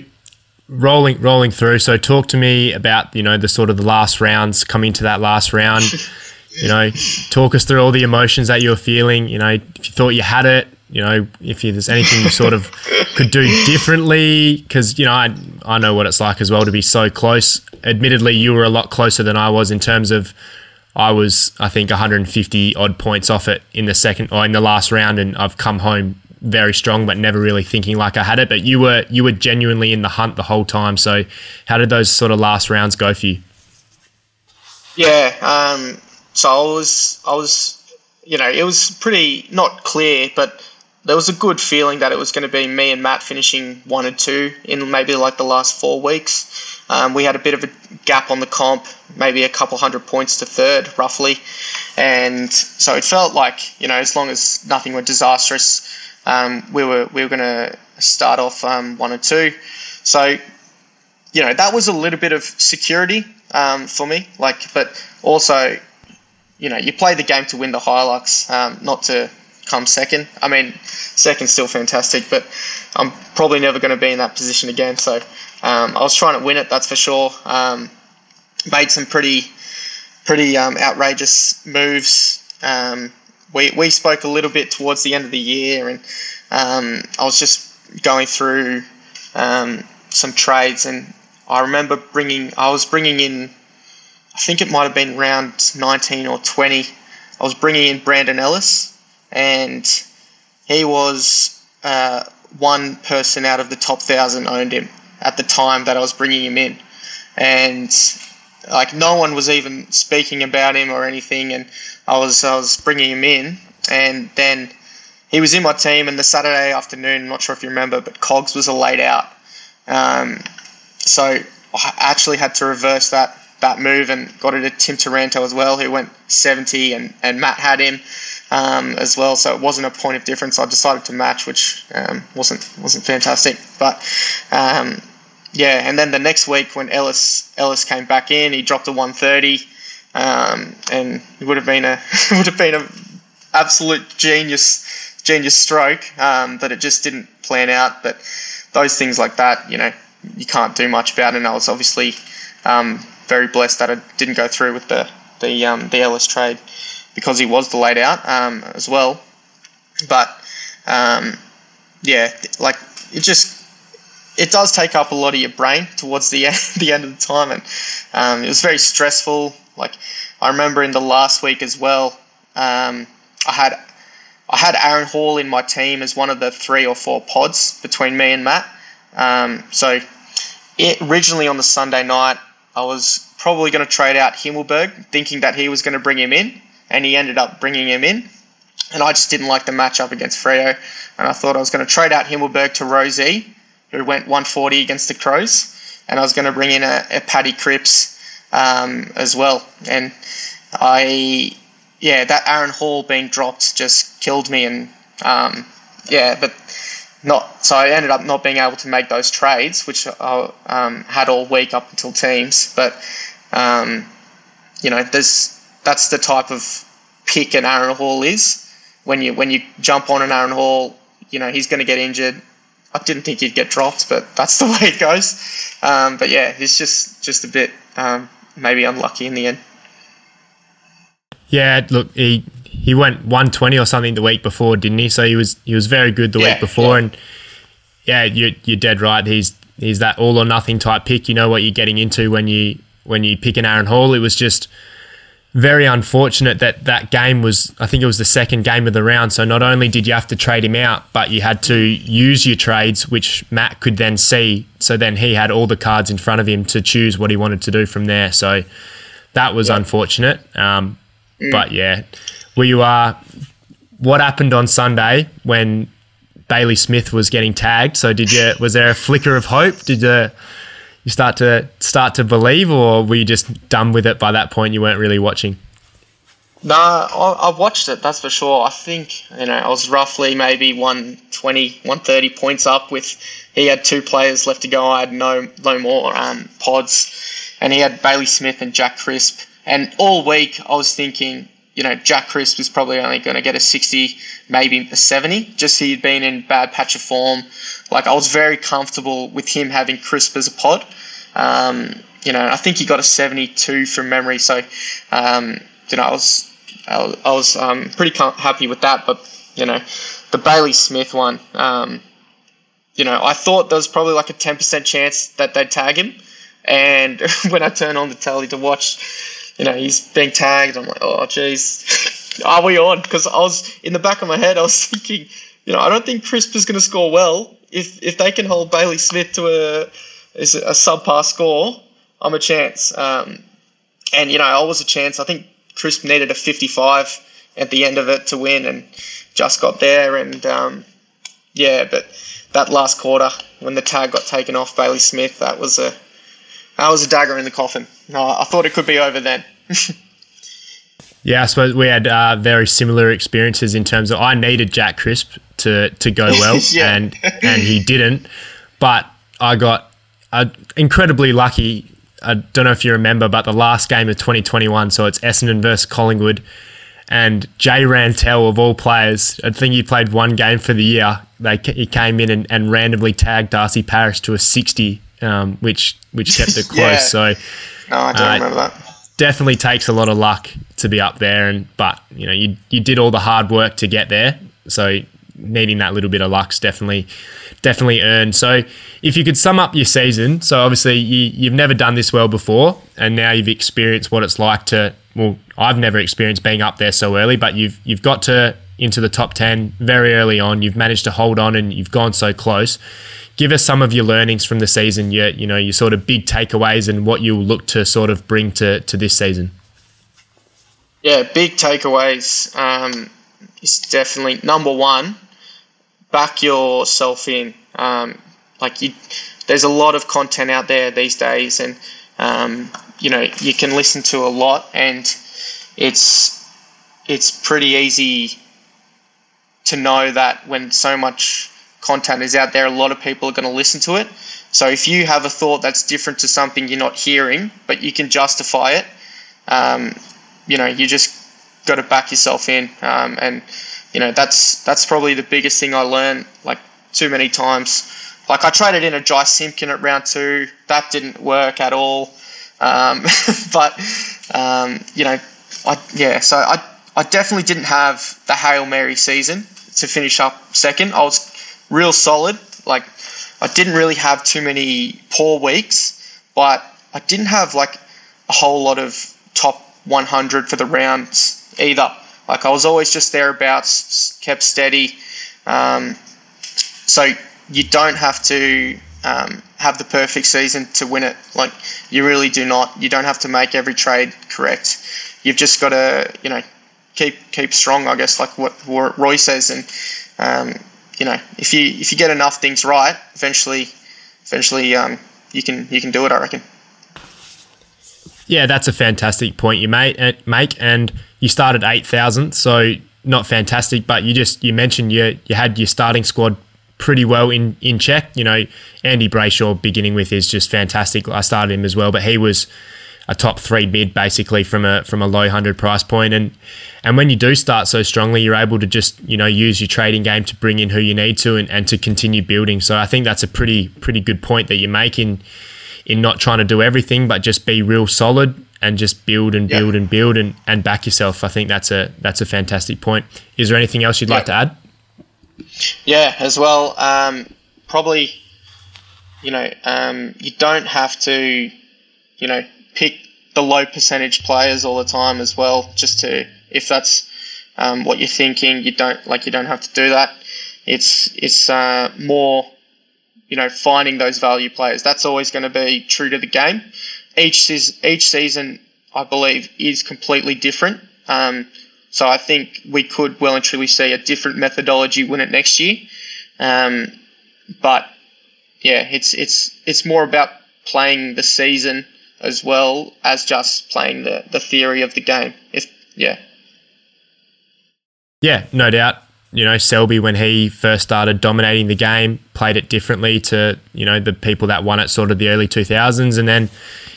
rolling rolling through. So talk to me about you know the sort of the last rounds, coming to that last round. You know, talk us through all the emotions that you were feeling. You know, if you thought you had it. You know, if you, there's anything you sort of could do differently, because, you know, I, I know what it's like as well to be so close. Admittedly, you were a lot closer than I was in terms of I was, I think, one hundred fifty odd points off it in the second or in the last round, and I've come home very strong but never really thinking like I had it. But you were you were genuinely in the hunt the whole time. So how did those sort of last rounds go for you? Yeah, um, so I was, I was, you know, it was pretty not clear, but there was a good feeling that it was going to be me and Matt finishing one and two in maybe like the last four weeks. Um, we had a bit of a gap on the comp, maybe a couple hundred points to third, roughly. And so it felt like, you know, as long as nothing went disastrous, um, we were we were going to start off um, one and two. So, you know, that was a little bit of security um, for me. Like, but also, you know, you play the game to win the Hilux, um, not to come second. I mean, second's still fantastic, but I'm probably never going to be in that position again. So um, I was trying to win it, that's for sure. Um, made some pretty, pretty um, outrageous moves. Um, we we spoke a little bit towards the end of the year, and um, I was just going through um, some trades, and I remember bringing, I was bringing in, I think it might have been round nineteen or twenty, I was bringing in Brandon Ellis, and he was uh, one person out of the top thousand owned him at the time that I was bringing him in. And like no one was even speaking about him or anything, and I was I was bringing him in, and then he was in my team. And the Saturday afternoon, I'm not sure if you remember, but Cogs was a laid out, um, so I actually had to reverse that that move and got it to Tim Taranto as well, who went seventy, and, and Matt had him um, as well, so it wasn't a point of difference. I decided to match, which um, wasn't wasn't fantastic, but. Um, Yeah, and then the next week when Ellis Ellis came back in, he dropped a one thirty, um, and it would have been a would have been a absolute genius genius stroke, um, but it just didn't plan out. But those things like that, you know, you can't do much about. And I was obviously um, very blessed that I didn't go through with the the um, the Ellis trade, because he was the laid out um, as well. But um, yeah, like it just. It does take up a lot of your brain towards the end, the end of the time, and um, it was very stressful. Like I remember in the last week as well, um, I had I had Aaron Hall in my team as one of the three or four pods between me and Matt. Um, so it, originally on the Sunday night, I was probably going to trade out Himmelberg, thinking that he was going to bring him in, and he ended up bringing him in. And I just didn't like the matchup against Freo, and I thought I was going to trade out Himmelberg to Rosie, who went one forty against the Crows, and I was going to bring in a, a Paddy Cripps um, as well. And I, yeah, that Aaron Hall being dropped just killed me. And um, yeah, but not, so I ended up not being able to make those trades, which I um, had all week up until teams. But, um, you know, there's, that's the type of pick an Aaron Hall is. When you, when you jump on an Aaron Hall, you know, he's going to get injured. I didn't think he'd get dropped, but that's the way it goes. Um, but yeah, it's just just a bit um, maybe unlucky in the end. Yeah, look, he he went one twenty or something the week before, didn't he? So he was he was very good the yeah, week before, yeah. And yeah, you you're dead right. He's he's that all or nothing type pick. You know what you're getting into when you when you pick an Aaron Hall. It was just very unfortunate that that game was, I think it was the second game of the round. So not only did you have to trade him out, but you had to use your trades, which Matt could then see. So then he had all the cards in front of him to choose what he wanted to do from there. So that was yeah. unfortunate. Um, mm. But yeah, where you are, what happened on Sunday when Bailey Smith was getting tagged? So did you, was there a flicker of hope? Did the You start to start to believe, or were you just done with it by that point? You weren't really watching. No, I, I watched it. That's for sure. I think you know I was roughly maybe one twenty, one thirty points up. With he had two players left to go. I had no no more um, pods, and he had Bailey Smith and Jack Crisp. And all week I was thinking, you know, Jack Crisp is probably only going to get a sixty, maybe a seventy, just he'd been in bad patch of form. Like, I was very comfortable with him having Crisp as a pod. Um, you know, I think he got a seventy-two from memory. So, um, you know, I was I, I was um, pretty com- happy with that. But, you know, the Bailey Smith one, um, you know, I thought there was probably like a ten percent chance that they'd tag him. And when I turn on the telly to watch, you know, he's being tagged. I'm like, oh, geez, are we on? Because I was, in the back of my head, I was thinking, you know, I don't think Crisp is going to score well. If if they can hold Bailey Smith to a, a subpar score, I'm a chance. Um, and, you know, I was a chance. I think Crisp needed a fifty-five at the end of it to win, and just got there. And, um, yeah, but that last quarter, when the tag got taken off Bailey Smith, that was a... I was a dagger in the coffin. No, I thought it could be over then. Yeah, I suppose we had uh, very similar experiences in terms of I needed Jack Crisp to, to go well, yeah. and and he didn't. But I got uh, incredibly lucky. I don't know if you remember, but the last game of twenty twenty-one, so it's Essendon versus Collingwood, and Jay Rantell, of all players, I think he played one game for the year. They, he came in and, and randomly tagged Darcy Parish to a sixty, um, which... which kept it close. yeah. So no, I don't uh, remember that. Definitely takes a lot of luck to be up there, and but you know you you did all the hard work to get there. So needing that little bit of luck's definitely definitely earned. So if you could sum up your season, so obviously you, you've never done this well before, and now you've experienced what it's like to, well, I've never experienced being up there so early, but you've you've got to into the top ten very early on. You've managed to hold on and you've gone so close. Give us some of your learnings from the season, your, you know, your sort of big takeaways and what you'll look to sort of bring to, to this season. Yeah, big takeaways um, is definitely, number one, back yourself in. Um, like you, there's a lot of content out there these days, and um, you know, you can listen to a lot, and it's it's pretty easy to know that when so much content is out there, a lot of people are going to listen to it. So if you have a thought that's different to something you're not hearing, but you can justify it, um, you know, you just got to back yourself in. Um, and, you know, that's that's probably the biggest thing I learned, like, too many times. Like, I traded in a Jai Simpkin at round two. That didn't work at all. Um, but, um, you know, I yeah, so I, I definitely didn't have the Hail Mary season to finish up second. I was real solid. Like, I didn't really have too many poor weeks, but I didn't have, like, a whole lot of top one hundred for the rounds either. Like, I was always just thereabouts, kept steady. Um, so you don't have to um, have the perfect season to win it. Like, you really do not. You don't have to make every trade correct. You've just got to, you know, keep keep strong, I guess, like what Roy says. And, um, you know, if you if you get enough things right, eventually eventually um, you can you can do it, I reckon. Yeah, that's a fantastic point you make, and you started eight thousandth, so not fantastic, but you just you mentioned you you had your starting squad pretty well in, in check. You know, Andy Brayshaw, beginning with, is just fantastic. I started him as well, but he was a top three bid basically from a from a low one hundred price point. And and when you do start so strongly, you're able to just, you know, use your trading game to bring in who you need to and, and to continue building. So I think that's a pretty pretty good point that you make in in not trying to do everything, but just be real solid and just build and build yeah. and build and, and back yourself. I think that's a that's a fantastic point. Is there anything else you'd yeah. like to add? Yeah, as well, um, probably, you know, um, you don't have to, you know, pick the low percentage players all the time as well. Just to, if that's um, what you're thinking, you don't like you don't have to do that. It's it's uh, more. You know, finding those value players. That's always going to be true to the game. Each season, each season, I believe, is completely different. Um, so I think we could well and truly see a different methodology win it next year. Um, but yeah, it's it's it's more about playing the season as well as just playing the the theory of the game. If yeah, yeah, no doubt. You know, Selby, when he first started dominating the game, played it differently to, you know, the people that won it sort of the early two thousands, and then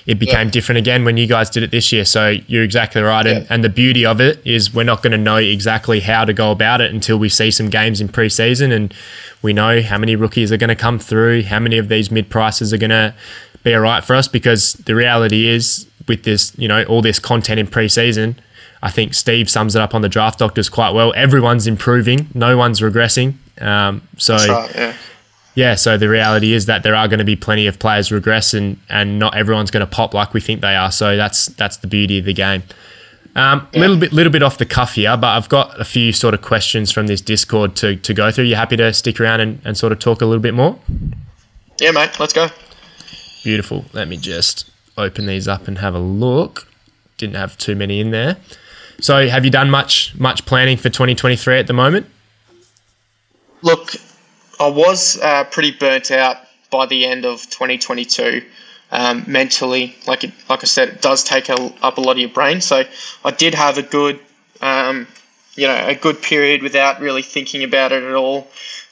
it became yeah. different again when you guys did it this year. So you're exactly right. Yeah. And, and the beauty of it is we're not going to know exactly how to go about it until we see some games in pre-season, and we know how many rookies are going to come through, how many of these mid-prices are going to be all right for us, because the reality is with this, you know, all this content in pre-season, I think Steve sums it up on the Draft Doctors quite well. Everyone's improving. No one's regressing. Um, so, That's right, yeah. yeah, so the reality is that there are going to be plenty of players regress, and, and not everyone's going to pop like we think they are. So that's that's the beauty of the game. Um, yeah. little bit, little bit off the cuff here, but I've got a few sort of questions from this Discord to, to go through. You happy to stick around and, and sort of talk a little bit more? Yeah, mate. Let's go. Beautiful. Let me just open these up and have a look. Didn't have too many in there. So have you done much much planning for twenty twenty-three at the moment? Look, I was uh, pretty burnt out by the end of twenty twenty-two um, mentally. Like it, like I said, it does take a, up a lot of your brain. So I did have a good, um, you know, a good period without really thinking about it at all,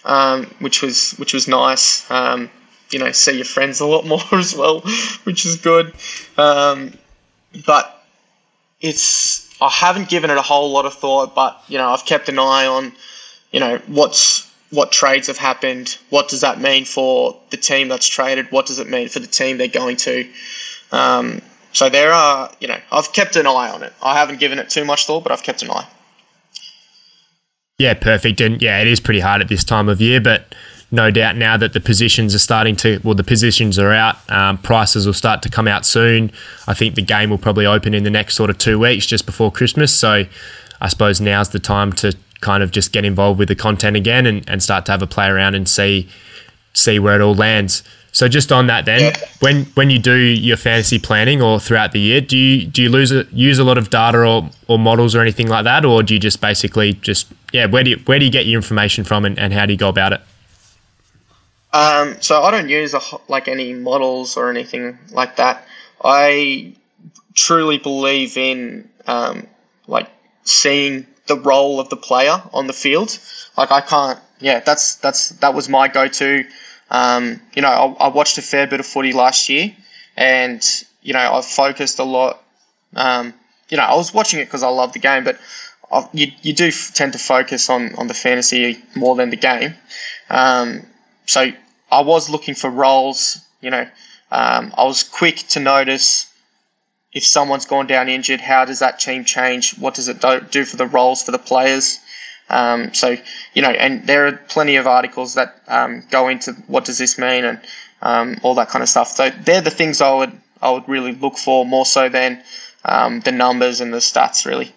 um, which was which was nice. Um, you know, see your friends a lot more as well, which is good. Um, but it's... I haven't given it a whole lot of thought, but, you know, I've kept an eye on, you know, what's what trades have happened, what does that mean for the team that's traded, what does it mean for the team they're going to. Um, so there are, you know, I've kept an eye on it. I haven't given it too much thought, but I've kept an eye. Yeah, perfect. And yeah, it is pretty hard at this time of year, but no doubt now that the positions are starting to, well, the positions are out, um, prices will start to come out soon. I think the game will probably open in the next sort of two weeks just before Christmas. So I suppose now's the time to kind of just get involved with the content again and, and start to have a play around and see see where it all lands. So just on that then, when when you do your fantasy planning or throughout the year, do you do you lose a, use a lot of data or, or models or anything like that, or do you just basically just yeah where do you where do you get your information from and, and how do you go about it? Um, so I don't use a, like any models or anything like that. I truly believe in um, like seeing the role of the player on the field. Like I can't yeah that's that's that was my go-to. Um, you know, I, I watched a fair bit of footy last year, and, you know, I focused a lot. Um, you know, I was watching it because I love the game, but I, you you do f- tend to focus on, on the fantasy more than the game. Um, so I was looking for roles, you know. Um, I was quick to notice if someone's gone down injured, how does that team change? What does it do, do for the roles for the players? Um, so, you know, and there are plenty of articles that um, go into what does this mean and um, all that kind of stuff. So they're the things I would I would really look for more so than um, the numbers and the stats, really.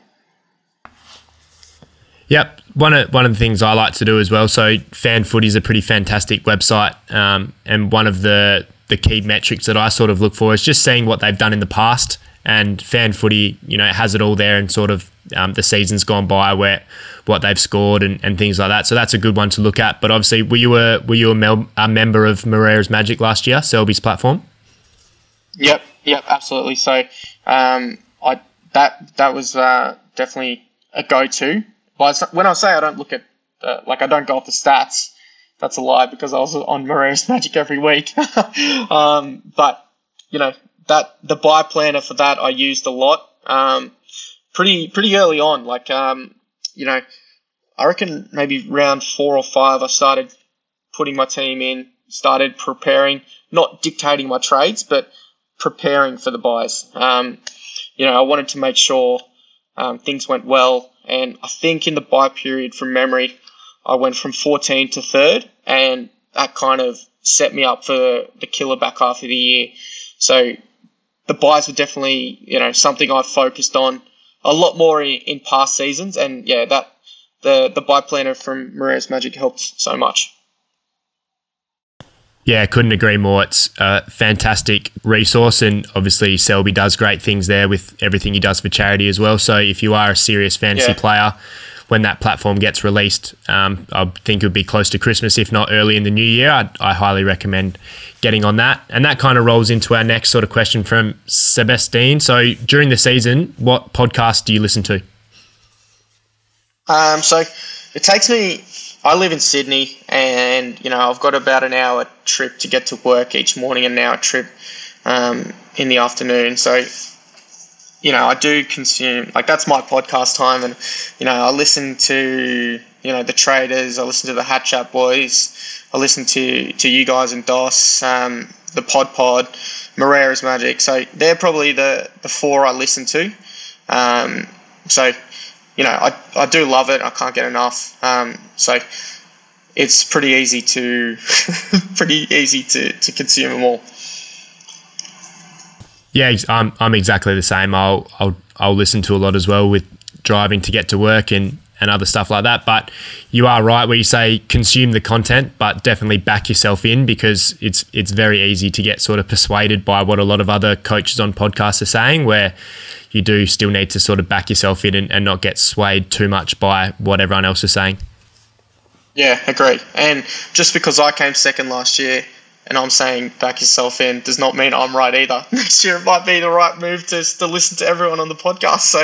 Yep. One of, one of the things I like to do as well, so FanFooty is a pretty fantastic website, um, and one of the, the key metrics that I sort of look for is just seeing what they've done in the past. And FanFooty, you know, has it all there and sort of um, the season's gone by where what they've scored and, and things like that. So that's a good one to look at. But obviously, were you a were you a, mel- a member of Marera's Magic last year, Selby's platform? Yep, yep, absolutely. So um, I that that was uh, definitely a go-to. But when I say I don't look at uh, like I don't go off the stats, that's a lie because I was on Marera's Magic every week. um, but you know. That the buy planner for that I used a lot, um, pretty pretty early on. Like um, you know, I reckon maybe round four or five, I started putting my team in, started preparing, not dictating my trades, but preparing for the buys. Um, you know, I wanted to make sure um, things went well, and I think in the buy period, from memory, I went from fourteenth to third, and that kind of set me up for the killer back half of the year. So the buys were definitely, you know, something I've focused on a lot more in, in past seasons, and yeah, that the the buy planner from Marera's Magic helped so much. Yeah, couldn't agree more. It's a fantastic resource, and obviously Selby does great things there with everything he does for charity as well. So if you are a serious fantasy yeah. player, when that platform gets released, um, I think it would be close to Christmas, if not early in the new year. I, I highly recommend getting on that. And that kind of rolls into our next sort of question from Sebastien. So during the season, what podcast do you listen to? Um, so it takes me, I live in Sydney, and, you know, I've got about an hour trip to get to work each morning and an hour trip um, in the afternoon. So you know, I do consume, like, that's my podcast time, and, you know, I listen to, you know, the Traders, I listen to the Hat Chat Boys, I listen to, to you guys and Dos, um, the Pod Pod, Marera's Magic. So they're probably the, the four I listen to. Um, so, you know, I, I do love it. I can't get enough. Um, so it's pretty easy to, pretty easy to, to consume them all. Yeah, I'm I'm exactly the same. I'll I'll I'll listen to a lot as well with driving to get to work and, and other stuff like that. But you are right where you say consume the content, but definitely back yourself in, because it's it's very easy to get sort of persuaded by what a lot of other coaches on podcasts are saying, where you do still need to sort of back yourself in and, and not get swayed too much by what everyone else is saying. Yeah, agreed. And just because I came second last year, and I'm saying back yourself in, does not mean I'm right either. Next year it might be the right move to, to listen to everyone on the podcast. So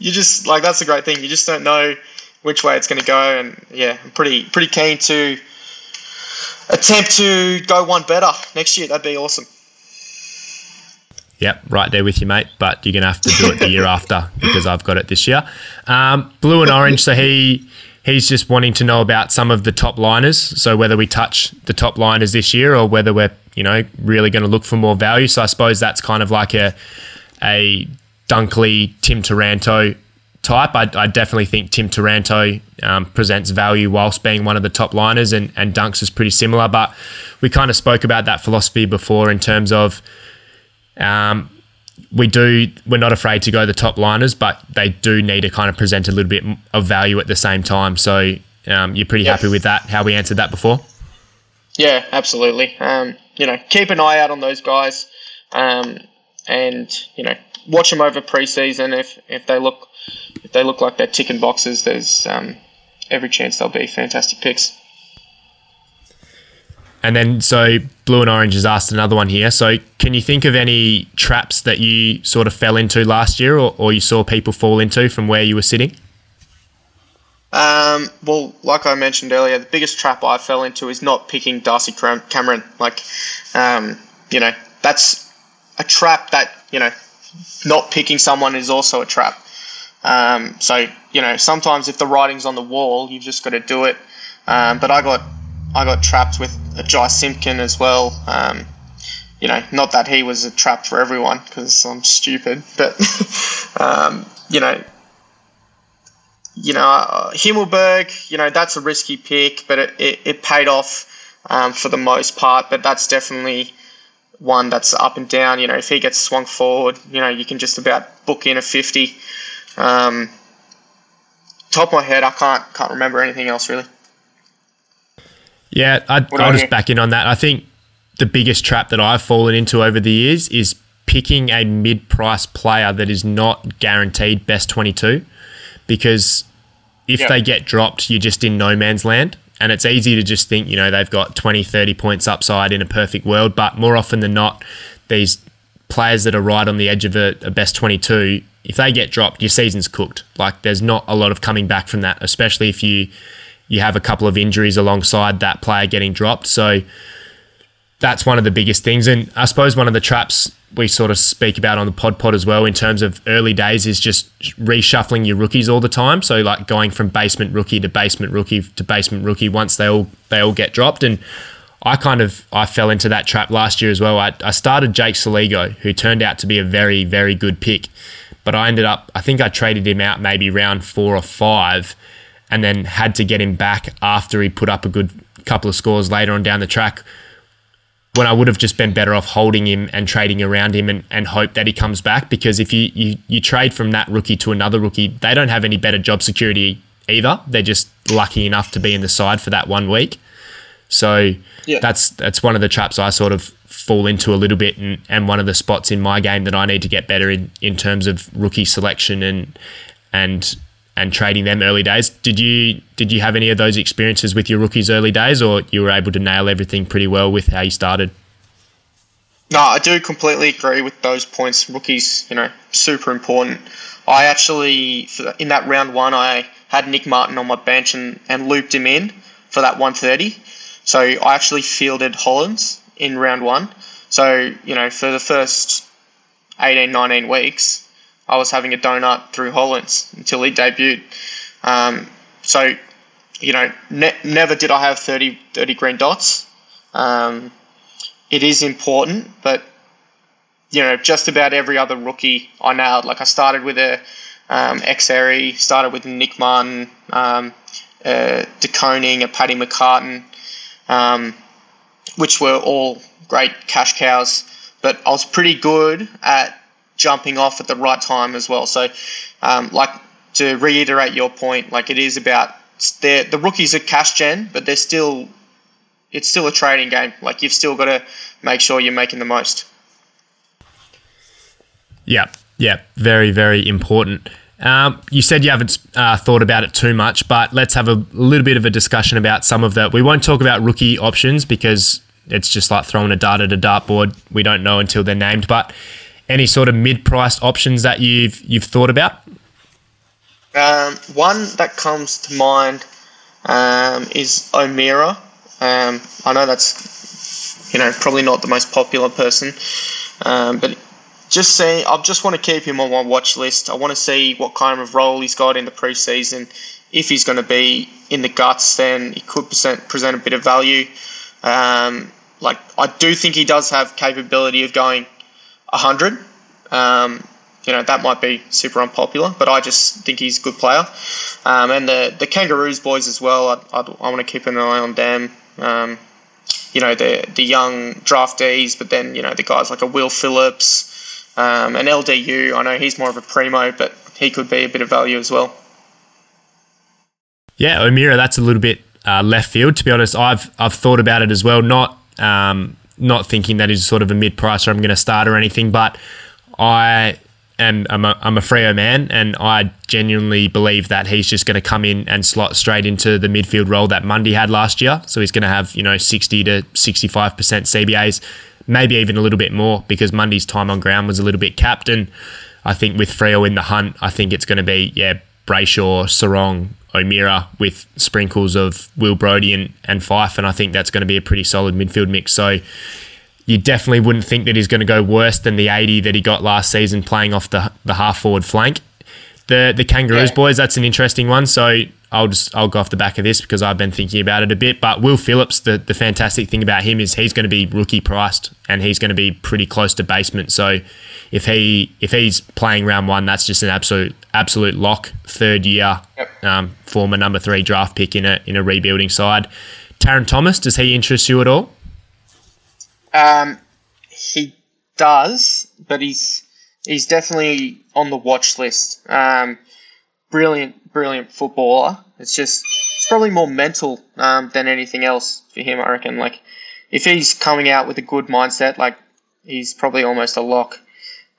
you just, like, that's a great thing. You just don't know which way it's going to go. And yeah, I'm pretty, pretty keen to attempt to go one better next year. That'd be awesome. Yep, right there with you, mate. But you're going to have to do it the year after, because I've got it this year. Um, blue and orange. So he... He's just wanting to know about some of the top liners. So whether we touch the top liners this year or whether we're, you know, really going to look for more value. So I suppose that's kind of like a a Dunkley, Tim Taranto type. I, I definitely think Tim Taranto um, presents value whilst being one of the top liners, and, and Dunks is pretty similar. But we kind of spoke about that philosophy before in terms of um, we do, we're not afraid to go the top liners, but they do need to kind of present a little bit of value at the same time. So um, you're pretty yeah. happy with that, how we answered that before? Yeah, absolutely. Um, you know, keep an eye out on those guys, um, and you know, watch them over preseason. If if they look if they look like they're ticking boxes, there's um, every chance they'll be fantastic picks. And then, so Blue and Orange has asked another one here. So, can you think of any traps that you sort of fell into last year, or, or you saw people fall into from where you were sitting? Um, well, like I mentioned earlier, the biggest trap I fell into is not picking Darcy Cameron. Like, um, you know, that's a trap that, you know, not picking someone is also a trap. Um, so, you know, sometimes if the writing's on the wall, you've just got to do it. Um, but I got, I got trapped with a Jai Simpkin as well. Um, you know, not that he was a trap for everyone because I'm stupid, but, um, you know, You know, uh, Himmelberg, you know, that's a risky pick, but it, it, it paid off um, for the most part. But that's definitely one that's up and down. You know, if he gets swung forward, you know, you can just about book in a fifty. Um, top of my head, I can't can't remember anything else, really. Yeah, I'd, I'll just back in on that. I think the biggest trap that I've fallen into over the years is picking a mid-price player that is not guaranteed best twenty-two. Because if yep. they get dropped, you're just in no man's land. And it's easy to just think, you know, they've got twenty, thirty points upside in a perfect world. But more often than not, these players that are right on the edge of a, a best twenty-two, if they get dropped, your season's cooked. Like, there's not a lot of coming back from that, especially if you you have a couple of injuries alongside that player getting dropped. So that's one of the biggest things. And I suppose one of the traps we sort of speak about on the Pod Pod as well in terms of early days is just reshuffling your rookies all the time. So like going from basement rookie to basement rookie to basement rookie once they all they all get dropped. And I kind of I fell into that trap last year as well. I, I started Jake Soligo, who turned out to be a very, very good pick. But I ended up, I think I traded him out maybe round four or five and then had to get him back after he put up a good couple of scores later on down the track, when I would have just been better off holding him and trading around him and, and hope that he comes back. Because if you, you, you trade from that rookie to another rookie, they don't have any better job security either. They're just lucky enough to be in the side for that one week. So yeah. that's that's one of the traps I sort of fall into a little bit, and, and one of the spots in my game that I need to get better in, in terms of rookie selection and and and trading them early days. Did you did you have any of those experiences with your rookies early days, or you were able to nail everything pretty well with how you started? No, I do completely agree with those points. Rookies, you know, super important. I actually, in that round one, I had Nick Martin on my bench and, and looped him in for that one thirty. So I actually fielded Hollins in round one. So, you know, for the first eighteen, nineteen weeks, I was having a donut through Hollins until he debuted. Um, so, you know, ne- never did I have thirty, thirty green dots. Um, it is important, but, you know, just about every other rookie I nailed. Like, I started with a um, Xeri, started with Nick Martin, um, a DeConing, a Paddy McCartan, um, which were all great cash cows. But I was pretty good at jumping off at the right time as well. So, um, like, to reiterate your point, like, it is about the rookies are cash gen, but they're still it's still a trading game. Like, you've still got to make sure you're making the most. Yeah, yeah, very, very important. Um, you said you haven't uh, thought about it too much, but let's have a little bit of a discussion about some of the. We won't talk about rookie options because it's just like throwing a dart at a dartboard. We don't know until they're named, but any sort of mid-priced options that you've you've thought about? Um, one that comes to mind um, is O'Meara. Um, I know that's, you know, probably not the most popular person, um, but just see, I just want to keep him on my watch list. I want to see what kind of role he's got in the preseason. If he's going to be in the guts, then he could present present a bit of value. Um, like I do think he does have capability of going one hundred, um, you know, that might be super unpopular, but I just think he's a good player. Um, and the, the Kangaroos boys as well, I, I, I want to keep an eye on them. Um, you know, the the young draftees, but then, you know, the guys like a Will Phillips, um, an L D U. I know he's more of a primo, but he could be a bit of value as well. Yeah, O'Meara, that's a little bit uh, left field. To be honest, I've I've thought about it as well, not um, not thinking that he's sort of a mid-price or I'm going to start or anything, but I... And I'm a, I'm a Freo man, and I genuinely believe that he's just going to come in and slot straight into the midfield role that Mundy had last year. So he's going to have, you know, sixty to sixty-five percent C B As, maybe even a little bit more, because Mundy's time on ground was a little bit capped. And I think with Freo in the hunt, I think it's going to be, yeah, Brayshaw, Sarong, O'Meara with sprinkles of Will Brodie and, and Fife. And I think that's going to be a pretty solid midfield mix. So you definitely wouldn't think that he's going to go worse than the eighty that he got last season playing off the the half-forward flank. The the Kangaroos yeah. boys, that's an interesting one. So I'll just I'll go off the back of this because I've been thinking about it a bit. But Will Phillips, the, the fantastic thing about him is he's going to be rookie priced and he's going to be pretty close to basement. So if he if he's playing round one, that's just an absolute absolute lock. Third year, yep. um, former number three draft pick in a in a rebuilding side. Taron Thomas, does he interest you at all? Um, he does, but he's he's definitely on the watch list. Um, brilliant, brilliant footballer. It's just it's probably more mental um, than anything else for him, I reckon. Like if he's coming out with a good mindset, like he's probably almost a lock.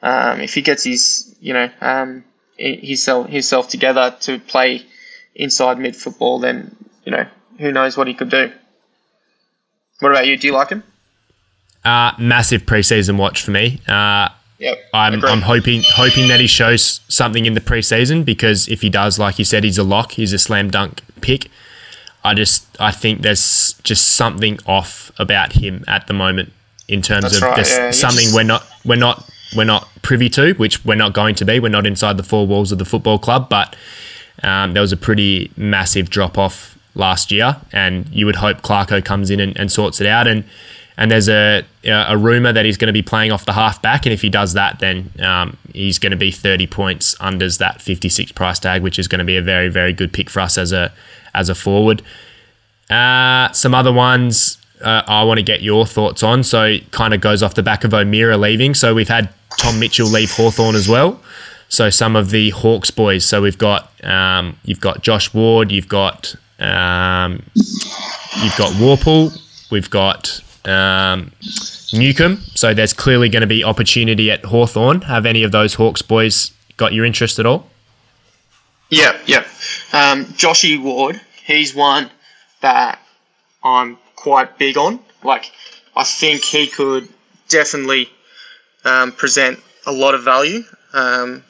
Um, if he gets his you know um his self, himself together to play inside mid football, then you know who knows what he could do. What about you? Do you like him? Uh, massive preseason watch for me. Uh, yep, I'm, I'm hoping hoping that he shows something in the preseason, because if he does, like you said, he's a lock. He's a slam dunk pick. I just I think there's just something off about him at the moment in terms That's of right, yeah, something just... we're not we're not we're not privy to, which we're not going to be. We're not inside the four walls of the football club, but um, there was a pretty massive drop off last year, and you would hope Clarko comes in and, and sorts it out. And. And there's a a rumour that he's going to be playing off the half-back, and if he does that, then um, he's going to be thirty points unders that fifty-six price tag, which is going to be a very, very good pick for us as a as a forward. Uh, some other ones uh, I want to get your thoughts on. So it kind of goes off the back of O'Meara leaving. So we've had Tom Mitchell leave Hawthorn as well. So some of the Hawks boys. So we've got um, you've got Josh Ward, you've got um, you've got Warple, we've got Um, Newcomb. So there's clearly going to be opportunity at Hawthorn. Have any of those Hawks boys got your interest at all? Yeah, yeah. Um, Joshy Ward, he's one that I'm quite big on. Like, I think he could definitely um, present a lot of value. Um,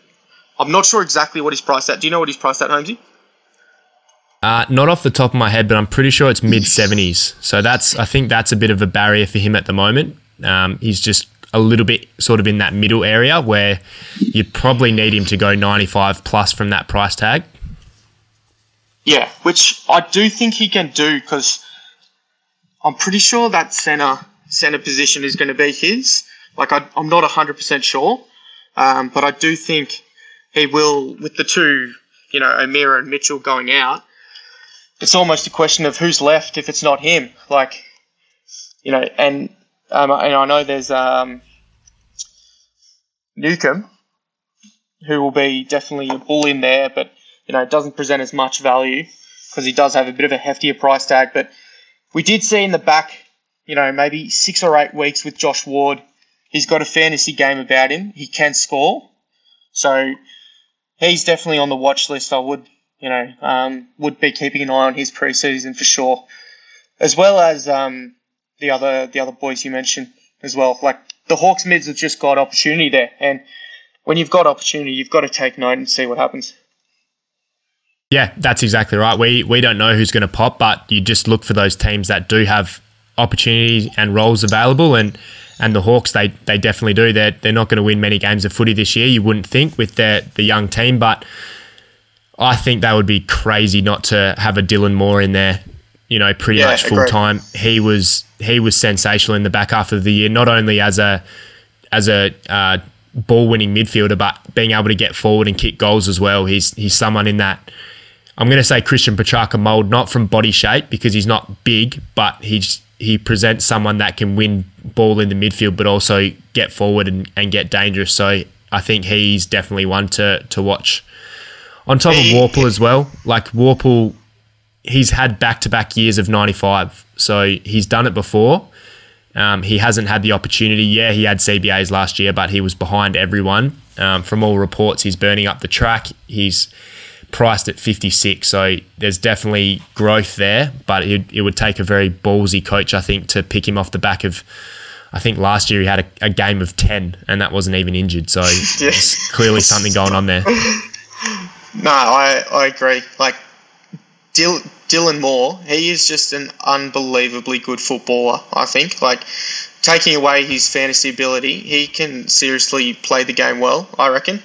I'm not sure exactly what he's priced at. Do you know what he's priced at, Holmesy? Uh, not off the top of my head, but I'm pretty sure it's mid seventies. So that's I think that's a bit of a barrier for him at the moment. Um, he's just a little bit sort of in that middle area where you probably need him to go ninety-five plus from that price tag. Yeah, which I do think he can do, because I'm pretty sure that centre centre position is going to be his. Like I, I'm not one hundred percent sure, um, but I do think he will, with the two, you know, O'Meara and Mitchell going out, it's almost a question of who's left if it's not him. Like, you know, and, um, and I know there's um, Newcomb, who will be definitely a bull in there, but, you know, it doesn't present as much value because he does have a bit of a heftier price tag. But we did see in the back, you know, maybe six or eight weeks with Josh Ward, he's got a fantasy game about him. He can score. So he's definitely on the watch list. I would... You know, um, would be keeping an eye on his preseason for sure, as well as um, the other the other boys you mentioned as well. Like the Hawks mids have just got opportunity there, and when you've got opportunity, you've got to take note and see what happens. Yeah, that's exactly right. We we don't know who's going to pop, but you just look for those teams that do have opportunity and roles available, and and the Hawks they they definitely do. They're they're not going to win many games of footy this year, you wouldn't think, with their the young team, but I think that would be crazy not to have a Dylan Moore in there, you know, pretty yeah, much full time. He was he was sensational in the back half of the year, not only as a as a uh, ball-winning midfielder, but being able to get forward and kick goals as well. He's he's someone in that, I'm going to say Christian Petrarca mould, not from body shape because he's not big, but he's, he presents someone that can win ball in the midfield but also get forward and, and get dangerous. So I think he's definitely one to, to watch. On top of Warple as well, like Warple, he's had back-to-back years of ninety-five. So he's done it before. Um, he hasn't had the opportunity. Yeah, he had C B As last year, but he was behind everyone. Um, from all reports, he's burning up the track. He's priced at fifty-six. So there's definitely growth there, but it, it would take a very ballsy coach, I think, to pick him off the back of, I think last year he had a, a game of ten and that wasn't even injured. So yeah. There's clearly something going on there. No, I, I agree. Like Dil- Dylan Moore, he is just an unbelievably good footballer, I think. Like taking away his fantasy ability, he can seriously play the game well, I reckon.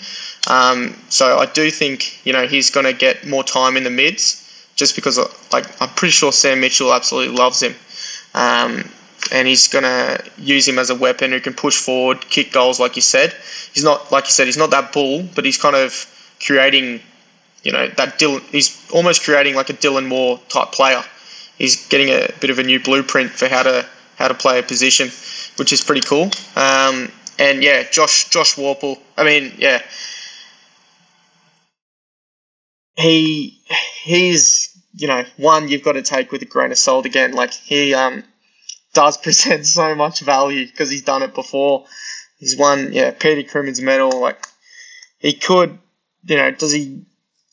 Um, so I do think, you know, he's going to get more time in the mids just because, like, I'm pretty sure Sam Mitchell absolutely loves him. Um, and he's going to use him as a weapon who can push forward, kick goals, like you said. He's not, like you said, he's not that bull, but he's kind of creating, you know, that Dylan, he's almost creating like a Dylan Moore type player. He's getting a bit of a new blueprint for how to, how to play a position, which is pretty cool. Um, and yeah, Josh, Josh Warple, I mean, yeah, He, he's, you know, one you've got to take with a grain of salt again. Like he um, does present so much value because he's done it before. He's won, yeah, Peter Crimmon's medal. Like he could, you know, does he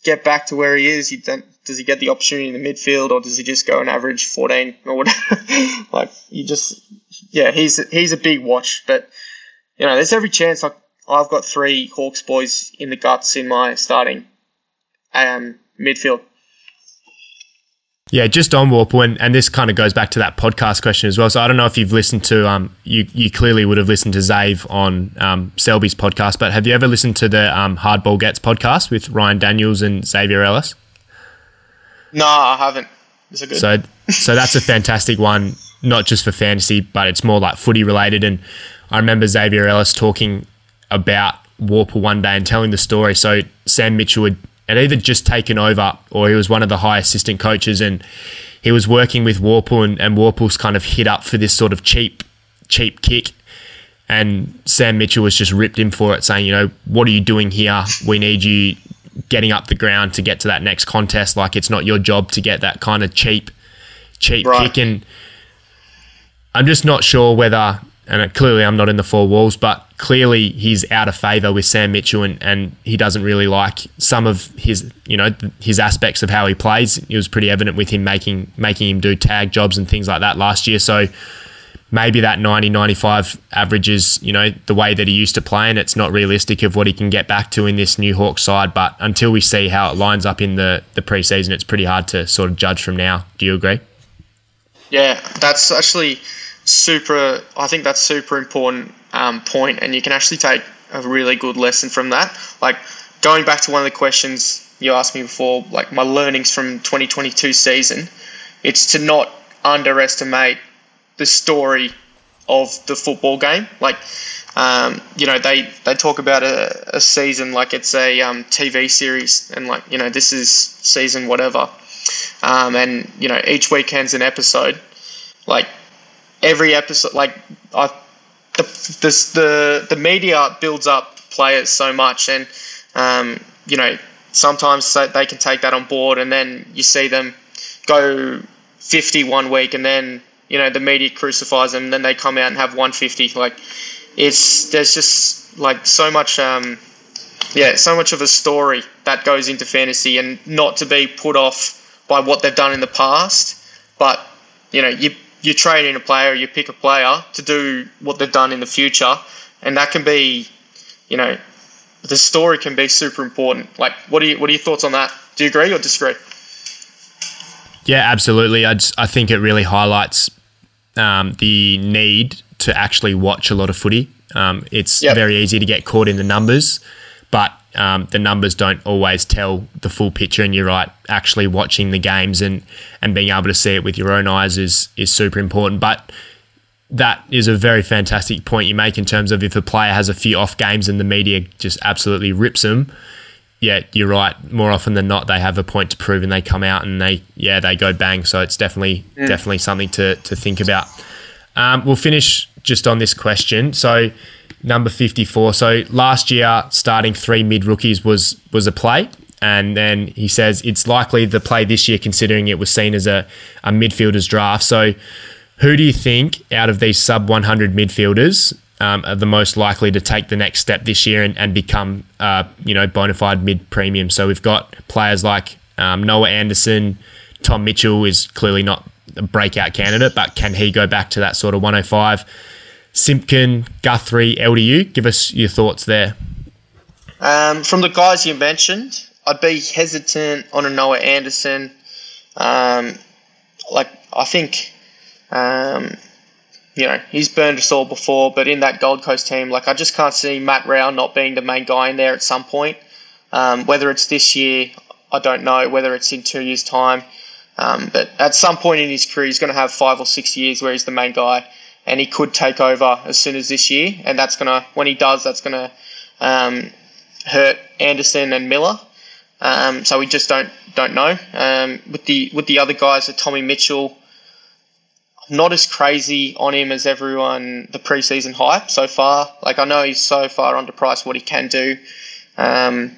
get back to where he is? He don't, does he get the opportunity in the midfield, or does he just go an average fourteen or whatever? Like you just, yeah, he's he's a big watch. But you know, there's every chance. Like I've got three Hawks boys in the guts in my starting Um, midfield. Yeah, just on Warple, and, and this kind of goes back to that podcast question as well. So I don't know if you've listened to, um, you you clearly would have listened to Zave on um, Selby's podcast, but have you ever listened to the um, Hardball Gets podcast with Ryan Daniels and Xavier Ellis? No, I haven't. Is it good? So, so that's a fantastic one, not just for fantasy, but it's more like footy related. And I remember Xavier Ellis talking about Warple one day and telling the story. So Sam Mitchell would had either just taken over or he was one of the high assistant coaches and he was working with Warple and, and Warple's kind of hit up for this sort of cheap, cheap kick. And Sam Mitchell was just ripped him for it, saying, you know, what are you doing here? We need you getting up the ground to get to that next contest. Like it's not your job to get that kind of cheap, cheap right. kick. And I'm just not sure whether, and clearly I'm not in the four walls, but clearly he's out of favour with Sam Mitchell and, and he doesn't really like some of his, you know, his aspects of how he plays. It was pretty evident with him making making him do tag jobs and things like that last year. So maybe that ninety ninety-five average is, you know, the way that he used to play and it's not realistic of what he can get back to in this new Hawks side. But until we see how it lines up in the, the pre-season, it's pretty hard to sort of judge from now. Do you agree? Yeah, that's actually super, I think that's super important um, point, and you can actually take a really good lesson from that. Like going back to one of the questions you asked me before, like my learnings from twenty twenty-two season, it's to not underestimate the story of the football game. Like, um, you know, they, they talk about a, a season like it's a um, T V series, and like, you know, this is season whatever. Um, and, you know, each weekend's an episode. Like, every episode, like I, the, this, the the media builds up players so much, and um, you know, sometimes they can take that on board, and then you see them go fifty one week, and then you know the media crucifies them, and then they come out and have one fifty. Like it's there's just like so much, um, yeah, so much of a story that goes into fantasy, and not to be put off by what they've done in the past, but you know you. you train in a player, you pick a player to do what they've done in the future, and that can be, you know, the story can be super important. Like, what are you, what are your thoughts on that? Do you agree or disagree? Yeah, absolutely. I just, I think it really highlights um, the need to actually watch a lot of footy. Um, it's yep. very easy to get caught in the numbers, but um, the numbers don't always tell the full picture, and you're right, actually watching the games and, and being able to see it with your own eyes is is super important. But that is a very fantastic point you make in terms of if a player has a few off games and the media just absolutely rips them. Yeah, you're right. More often than not, they have a point to prove and they come out and they, yeah, they go bang. So it's definitely, yeah. definitely something to, to think about. Um, we'll finish just on this question. So number fifty-four. So last year, starting three mid rookies was was a play. And then he says it's likely the play this year, considering it was seen as a, a midfielder's draft. So who do you think out of these sub one hundred midfielders um, are the most likely to take the next step this year and, and become, uh, you know, bona fide mid-premium? So we've got players like um, Noah Anderson. Tom Mitchell is clearly not a breakout candidate, but can he go back to that sort of one oh five? Simpkin, Guthrie, L D U, give us your thoughts there. Um, from the guys you mentioned, I'd be hesitant on a Noah Anderson. Um, like, I think... Um, you know, he's burned us all before, but in that Gold Coast team, like I just can't see Matt Rao not being the main guy in there at some point. Um, whether it's this year, I don't know. Whether it's in two years' time, um, but at some point in his career, he's going to have five or six years where he's the main guy, and he could take over as soon as this year. And that's gonna, when he does, that's gonna um, hurt Anderson and Miller. Um, so we just don't don't know. Um, with the with the other guys, with Tommy Mitchell. Not as crazy on him as everyone, the preseason hype so far. Like, I know he's so far underpriced what he can do. Um,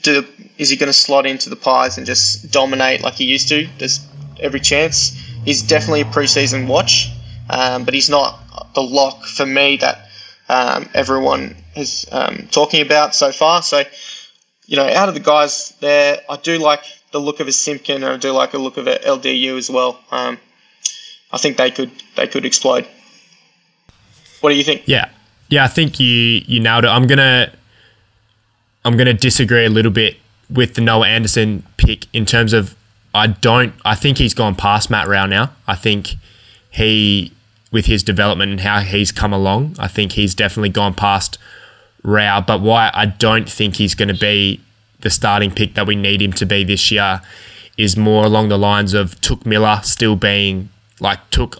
do is he going to slot into the Pies and just dominate like he used to? There's every chance. He's definitely a preseason watch, um, but he's not the lock for me that um, everyone is um, talking about so far. So, you know, out of the guys there, I do like the look of a Simpkin and I do like the look of a L D U as well. Um, I think they could they could explode. What do you think? Yeah, yeah, I think you you nailed it. I'm gonna I'm gonna disagree a little bit with the Noah Anderson pick in terms of I don't I think he's gone past Matt Rao now. I think he with his development and how he's come along, I think he's definitely gone past Rao. But why I don't think he's going to be the starting pick that we need him to be this year is more along the lines of Took Miller still being. Like Took,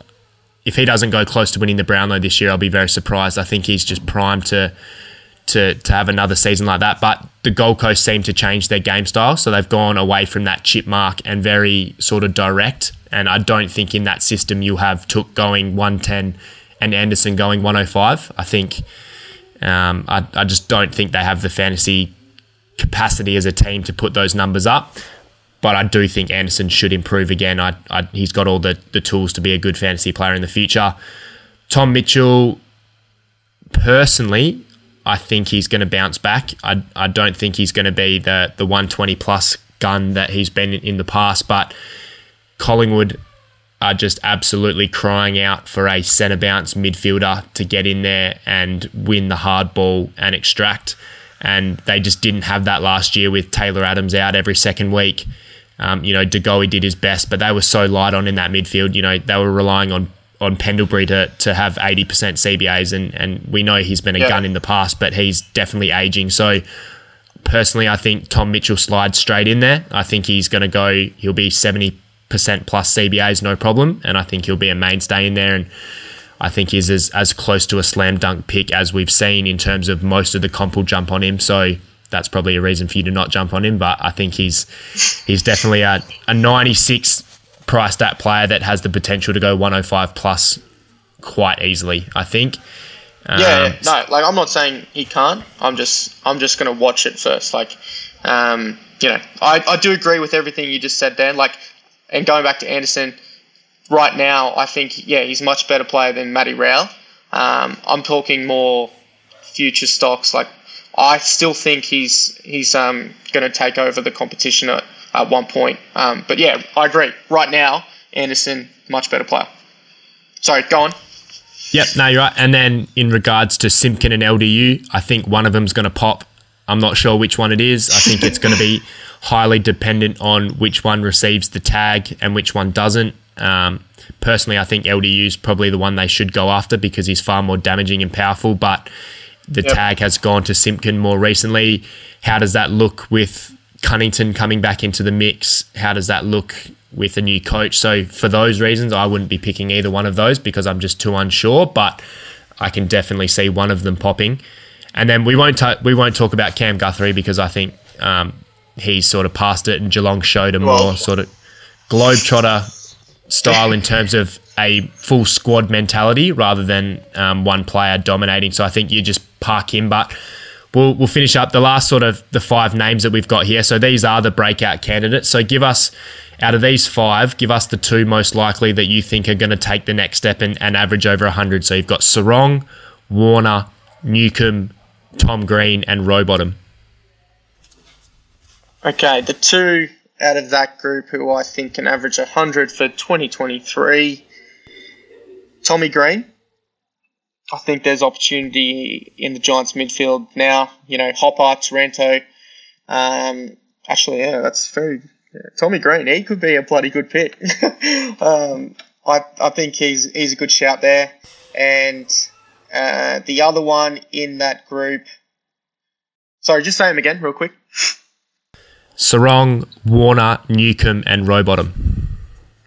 if he doesn't go close to winning the Brownlow this year, I'll be very surprised. I think he's just primed to to to have another season like that. But the Gold Coast seem to change their game style, so they've gone away from that chip mark and very sort of direct. And I don't think in that system you have Took going one ten and Anderson going one oh five. I think um, I I just don't think they have the fantasy capacity as a team to put those numbers up. But I do think Anderson should improve again. I, I, he's got all the, the tools to be a good fantasy player in the future. Tom Mitchell, personally, I think he's going to bounce back. I I don't think he's going to be the the one twenty plus gun that he's been in, in the past. But Collingwood are just absolutely crying out for a centre bounce midfielder to get in there and win the hard ball and extract. And they just didn't have that last year with Taylor Adams out every second week. Um, you know, De Goey did his best, but they were so light on in that midfield. You know, they were relying on on Pendlebury to to have eighty percent C B As, and, and we know he's been a yeah. gun in the past, but he's definitely aging. So, personally, I think Tom Mitchell slides straight in there. I think he's going to go, he'll be seventy percent plus C B As, no problem, and I think he'll be a mainstay in there. And I think he's as, as close to a slam dunk pick as we've seen in terms of most of the comp will jump on him. So that's probably a reason for you to not jump on him. But I think he's he's definitely a, a ninety-six price stat player that has the potential to go one oh five plus quite easily, I think. Um, yeah, no, like I'm not saying he can't. I'm just I'm just going to watch it first. Like, um, you know, I, I do agree with everything you just said, Dan. Like, and going back to Anderson. Right now, I think, yeah, he's a much better player than Matty Rao. Um, I'm talking more future stocks. Like, I still think he's he's um, going to take over the competition at, at one point. Um, but, yeah, I agree. Right now, Anderson, much better player. Sorry, go on. Yep, no, you're right. And then in regards to Simpkin and L D U, I think one of them's going to pop. I'm not sure which one it is. I think it's going to be highly dependent on which one receives the tag and which one doesn't. Um, personally, I think L D U is probably the one they should go after because he's far more damaging and powerful, but the yep. tag has gone to Simpkin more recently. How does that look with Cunnington coming back into the mix, how does that look with a new coach? So for those reasons, I wouldn't be picking either one of those because I'm just too unsure, but I can definitely see one of them popping. And then we won't t- we won't talk about Cam Guthrie because I think um, he's sort of past it, and Geelong showed a more sort of globetrotter style in terms of a full squad mentality rather than um, one player dominating. So I think you just park him, but we'll we'll finish up the last sort of the five names that we've got here. So these are the breakout candidates. So give us, out of these five, give us the two most likely that you think are going to take the next step and, and average over one hundred. So you've got Sarong, Warner, Newcomb, Tom Green and Rowbottom. Okay, the two out of that group who I think can average one hundred for twenty twenty-three, Tommy Green. I think there's opportunity in the Giants midfield now. You know, Hopper, Taranto. Um, actually, yeah, that's food. Yeah, Tommy Green, he could be a bloody good pick. um, I I think he's he's a good shout there. And uh, the other one in that group. Sorry, just say him again, real quick. Sarong, Warner, Newcomb, and Rowbottom.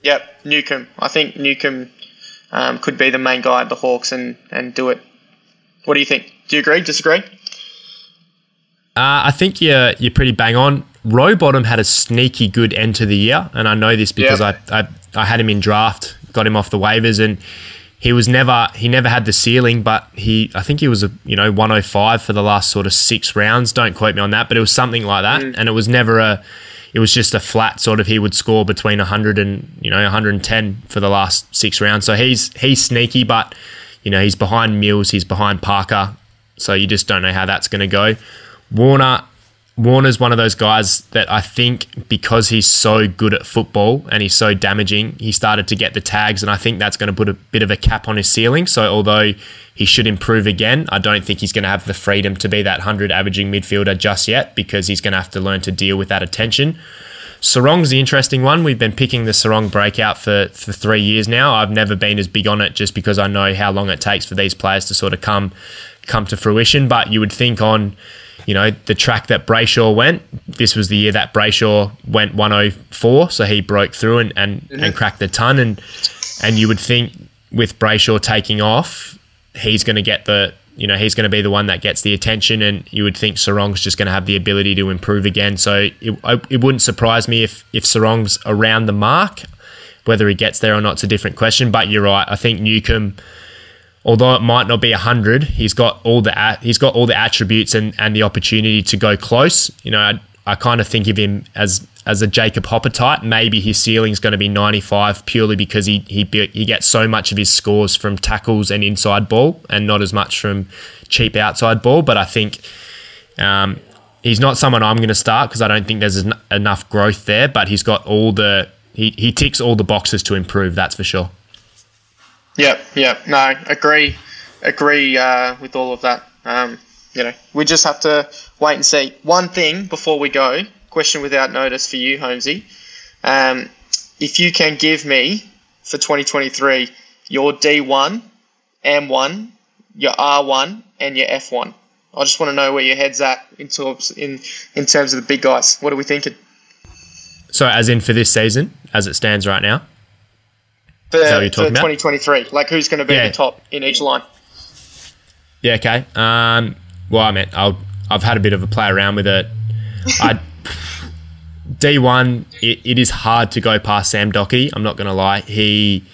Yep, Newcomb. I think Newcomb um, could be the main guy at the Hawks and, and do it. What do you think? Do you agree? Disagree? Uh, I think you're, you're pretty bang on. Rowbottom had a sneaky good end to the year, and I know this because yep. I, I I had him in draft, got him off the waivers, and he was never he never had the ceiling, but he I think he was a you know one oh five for the last sort of six rounds. Don't quote me on that, but it was something like that. Mm. And it was never a, it was just a flat sort of he would score between one hundred and you know one hundred ten for the last six rounds. So he's he's sneaky, but you know he's behind Mills, he's behind Parker, so you just don't know how that's going to go. Warner. Warner's one of those guys that I think because he's so good at football and he's so damaging, he started to get the tags, and I think that's going to put a bit of a cap on his ceiling. So although he should improve again, I don't think he's going to have the freedom to be that one hundred averaging midfielder just yet because he's going to have to learn to deal with that attention. Sarong's the interesting one. We've been picking the Sarong breakout for, for three years now. I've never been as big on it just because I know how long it takes for these players to sort of come come to fruition. But you would think on... You know, the track that Brayshaw went, this was the year that Brayshaw went one oh four, so he broke through and, and, mm-hmm. and cracked the ton. And and you would think with Brayshaw taking off, he's going to get the, you know, he's going to be the one that gets the attention, and you would think Sarong's just going to have the ability to improve again. So it, I, it wouldn't surprise me if, if Sarong's around the mark. Whether he gets there or not is a different question, but you're right. I think Newcomb... Although it might not be one hundred, he's got all the he's got all the attributes and, and the opportunity to go close. You know, I, I kind of think of him as as a Jacob Hopper type. Maybe his ceiling's going to be ninety-five purely because he he he gets so much of his scores from tackles and inside ball, and not as much from cheap outside ball. But I think um, he's not someone I'm going to start because I don't think there's en- enough growth there. But he's got all the he he ticks all the boxes to improve. That's for sure. Yep, yep. No, agree, agree uh, with all of that. Um, you know, we just have to wait and see. One thing before we go, question without notice for you, Holmesy. Um, if you can give me for twenty twenty-three your D one, M one, your R one, and your F one, I just want to know where your head's at in terms in in terms of the big guys. What are we thinking? So, as in for this season, as it stands right now. For, for twenty twenty-three, like who's going to be yeah. the top in each line? Yeah, okay. Um, well, I meant I'll, I've had a bit of a play around with it. I, D one, it, it is hard to go past Sam Docherty. I'm not going to lie. He,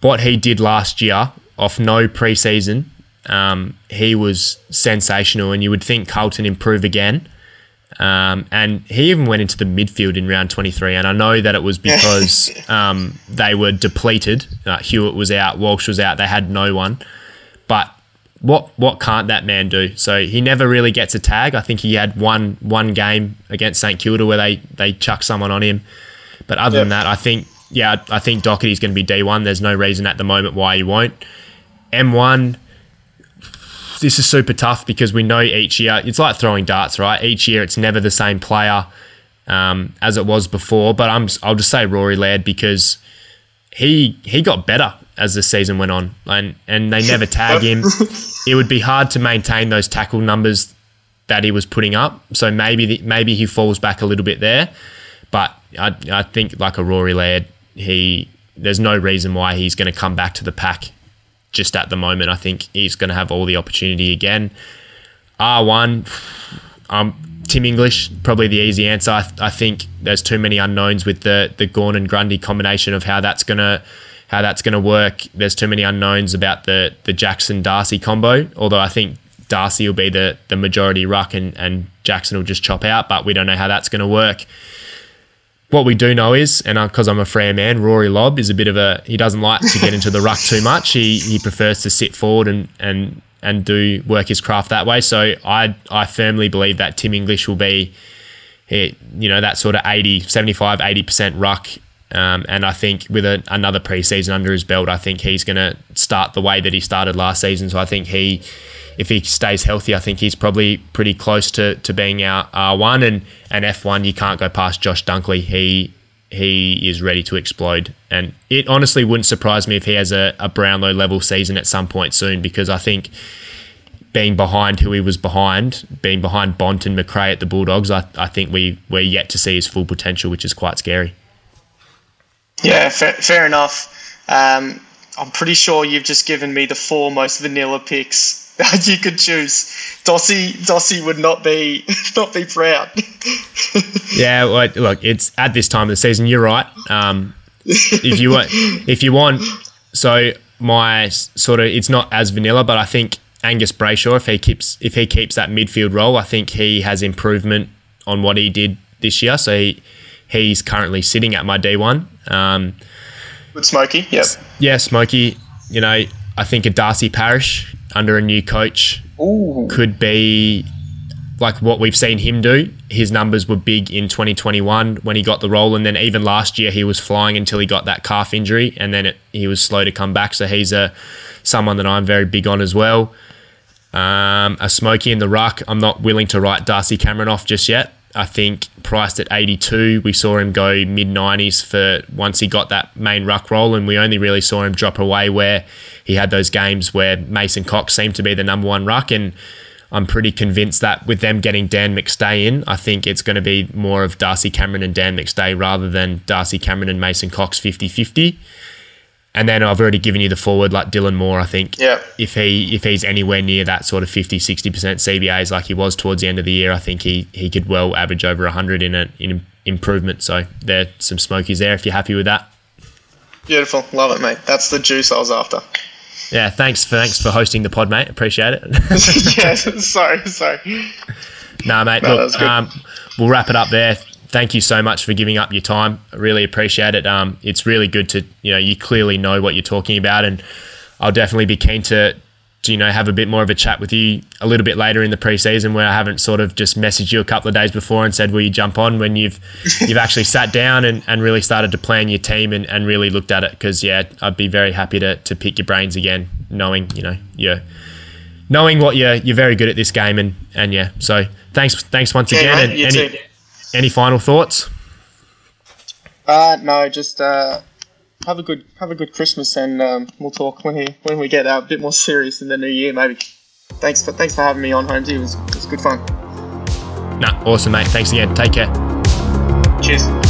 what he did last year off no preseason, um, he was sensational, and you would think Carlton improve again. Um, and he even went into the midfield in round twenty-three, and I know that it was because um, they were depleted. Uh, Hewitt was out, Walsh was out, they had no one. But what what can't that man do? So he never really gets a tag. I think he had one one game against St Kilda where they they chuck someone on him. But other yep. than that, I think yeah, I think Docherty's going to be D one. There's no reason at the moment why he won't. M one. This is super tough because we know each year, it's like throwing darts, right? Each year it's never the same player um, as it was before. But I'm, I'll just say Rory Laird because he he got better as the season went on, and, and they never tag him. It would be hard to maintain those tackle numbers that he was putting up. So maybe the, maybe he falls back a little bit there. But I I think like a Rory Laird, he there's no reason why he's going to come back to the pack just at the moment. I think he's going to have all the opportunity again. R one, um, Tim English, probably the easy answer. I, th- I think there's too many unknowns with the the Gorn and Grundy combination of how that's going to how that's going to work. There's too many unknowns about the the Jackson-Darcy combo, although I think Darcy will be the, the majority ruck and, and Jackson will just chop out, but we don't know how that's going to work. What we do know is, and because I'm a Freo man, Rory Lobb is a bit of a, he doesn't like to get into the ruck too much. He he prefers to sit forward and and, and do work his craft that way. So I I firmly believe that Tim English will be, he, you know, that sort of eighty, seventy-five, eighty percent ruck. Um, and I think with a, another preseason under his belt, I think he's going to start the way that he started last season. So I think he, if he stays healthy, I think he's probably pretty close to, to being our R one. And, and F one, you can't go past Josh Dunkley. He he is ready to explode. And it honestly wouldn't surprise me if he has a, a Brownlow level season at some point soon, because I think being behind who he was behind, being behind Bont and McRae at the Bulldogs, I, I think we, we're yet to see his full potential, which is quite scary. Yeah, fair, fair enough. Um, I'm pretty sure you've just given me the four most vanilla picks that you could choose. Dossie, Dossie would not be not be proud. Yeah, well, look, it's at this time of the season. You're right. Um, if you want, if you want, so my sort of it's not as vanilla, but I think Angus Brayshaw, if he keeps if he keeps that midfield role, I think he has improvement on what he did this year. So he. He's currently sitting at my D one. Um, With Smokey, yep. Yeah, Smokey. You know, I think a Darcy Parish under a new coach Ooh. could be like what we've seen him do. His numbers were big in twenty twenty-one when he got the role, and then even last year he was flying until he got that calf injury, and then it, he was slow to come back. So he's a someone that I'm very big on as well. Um, a Smokey in the ruck. I'm not willing to write Darcy Cameron off just yet. I think priced at eighty-two, we saw him go mid nineties for once he got that main ruck role, and we only really saw him drop away where he had those games where Mason Cox seemed to be the number one ruck, and I'm pretty convinced that with them getting Dan McStay in, I think it's going to be more of Darcy Cameron and Dan McStay rather than Darcy Cameron and Mason Cox fifty-fifty. And then I've already given you the forward like Dylan Moore. I think yep. if he if he's anywhere near that sort of fifty, sixty percent C B As like he was towards the end of the year, I think he he could well average over one hundred in an in improvement. So there's some smokies there if you're happy with that. Beautiful. Love it, mate. That's the juice I was after. Yeah, thanks for, thanks for hosting the pod, mate. Appreciate it. yeah, sorry, sorry. Nah, mate, no, look, um, we'll wrap it up there. Thank you so much for giving up your time. I really appreciate it. Um, it's really good to, you know, you clearly know what you're talking about, and I'll definitely be keen to, to, you know, have a bit more of a chat with you a little bit later in the preseason, where I haven't sort of just messaged you a couple of days before and said, will you jump on, when you've you've actually sat down and, and really started to plan your team and, and really looked at it. Because, yeah, I'd be very happy to to pick your brains again, knowing, you know, you're, knowing what you're, you're very good at this game. And, and yeah, so thanks thanks once yeah, again. Mate, and, you and too. It, Any final thoughts? Uh, no, just uh, have a good have a good Christmas, and um, we'll talk when we when we get out a bit more serious in the new year, maybe. Thanks for thanks for having me on, Holmesy. It was it was good fun. Nah, awesome, mate. Thanks again. Take care. Cheers.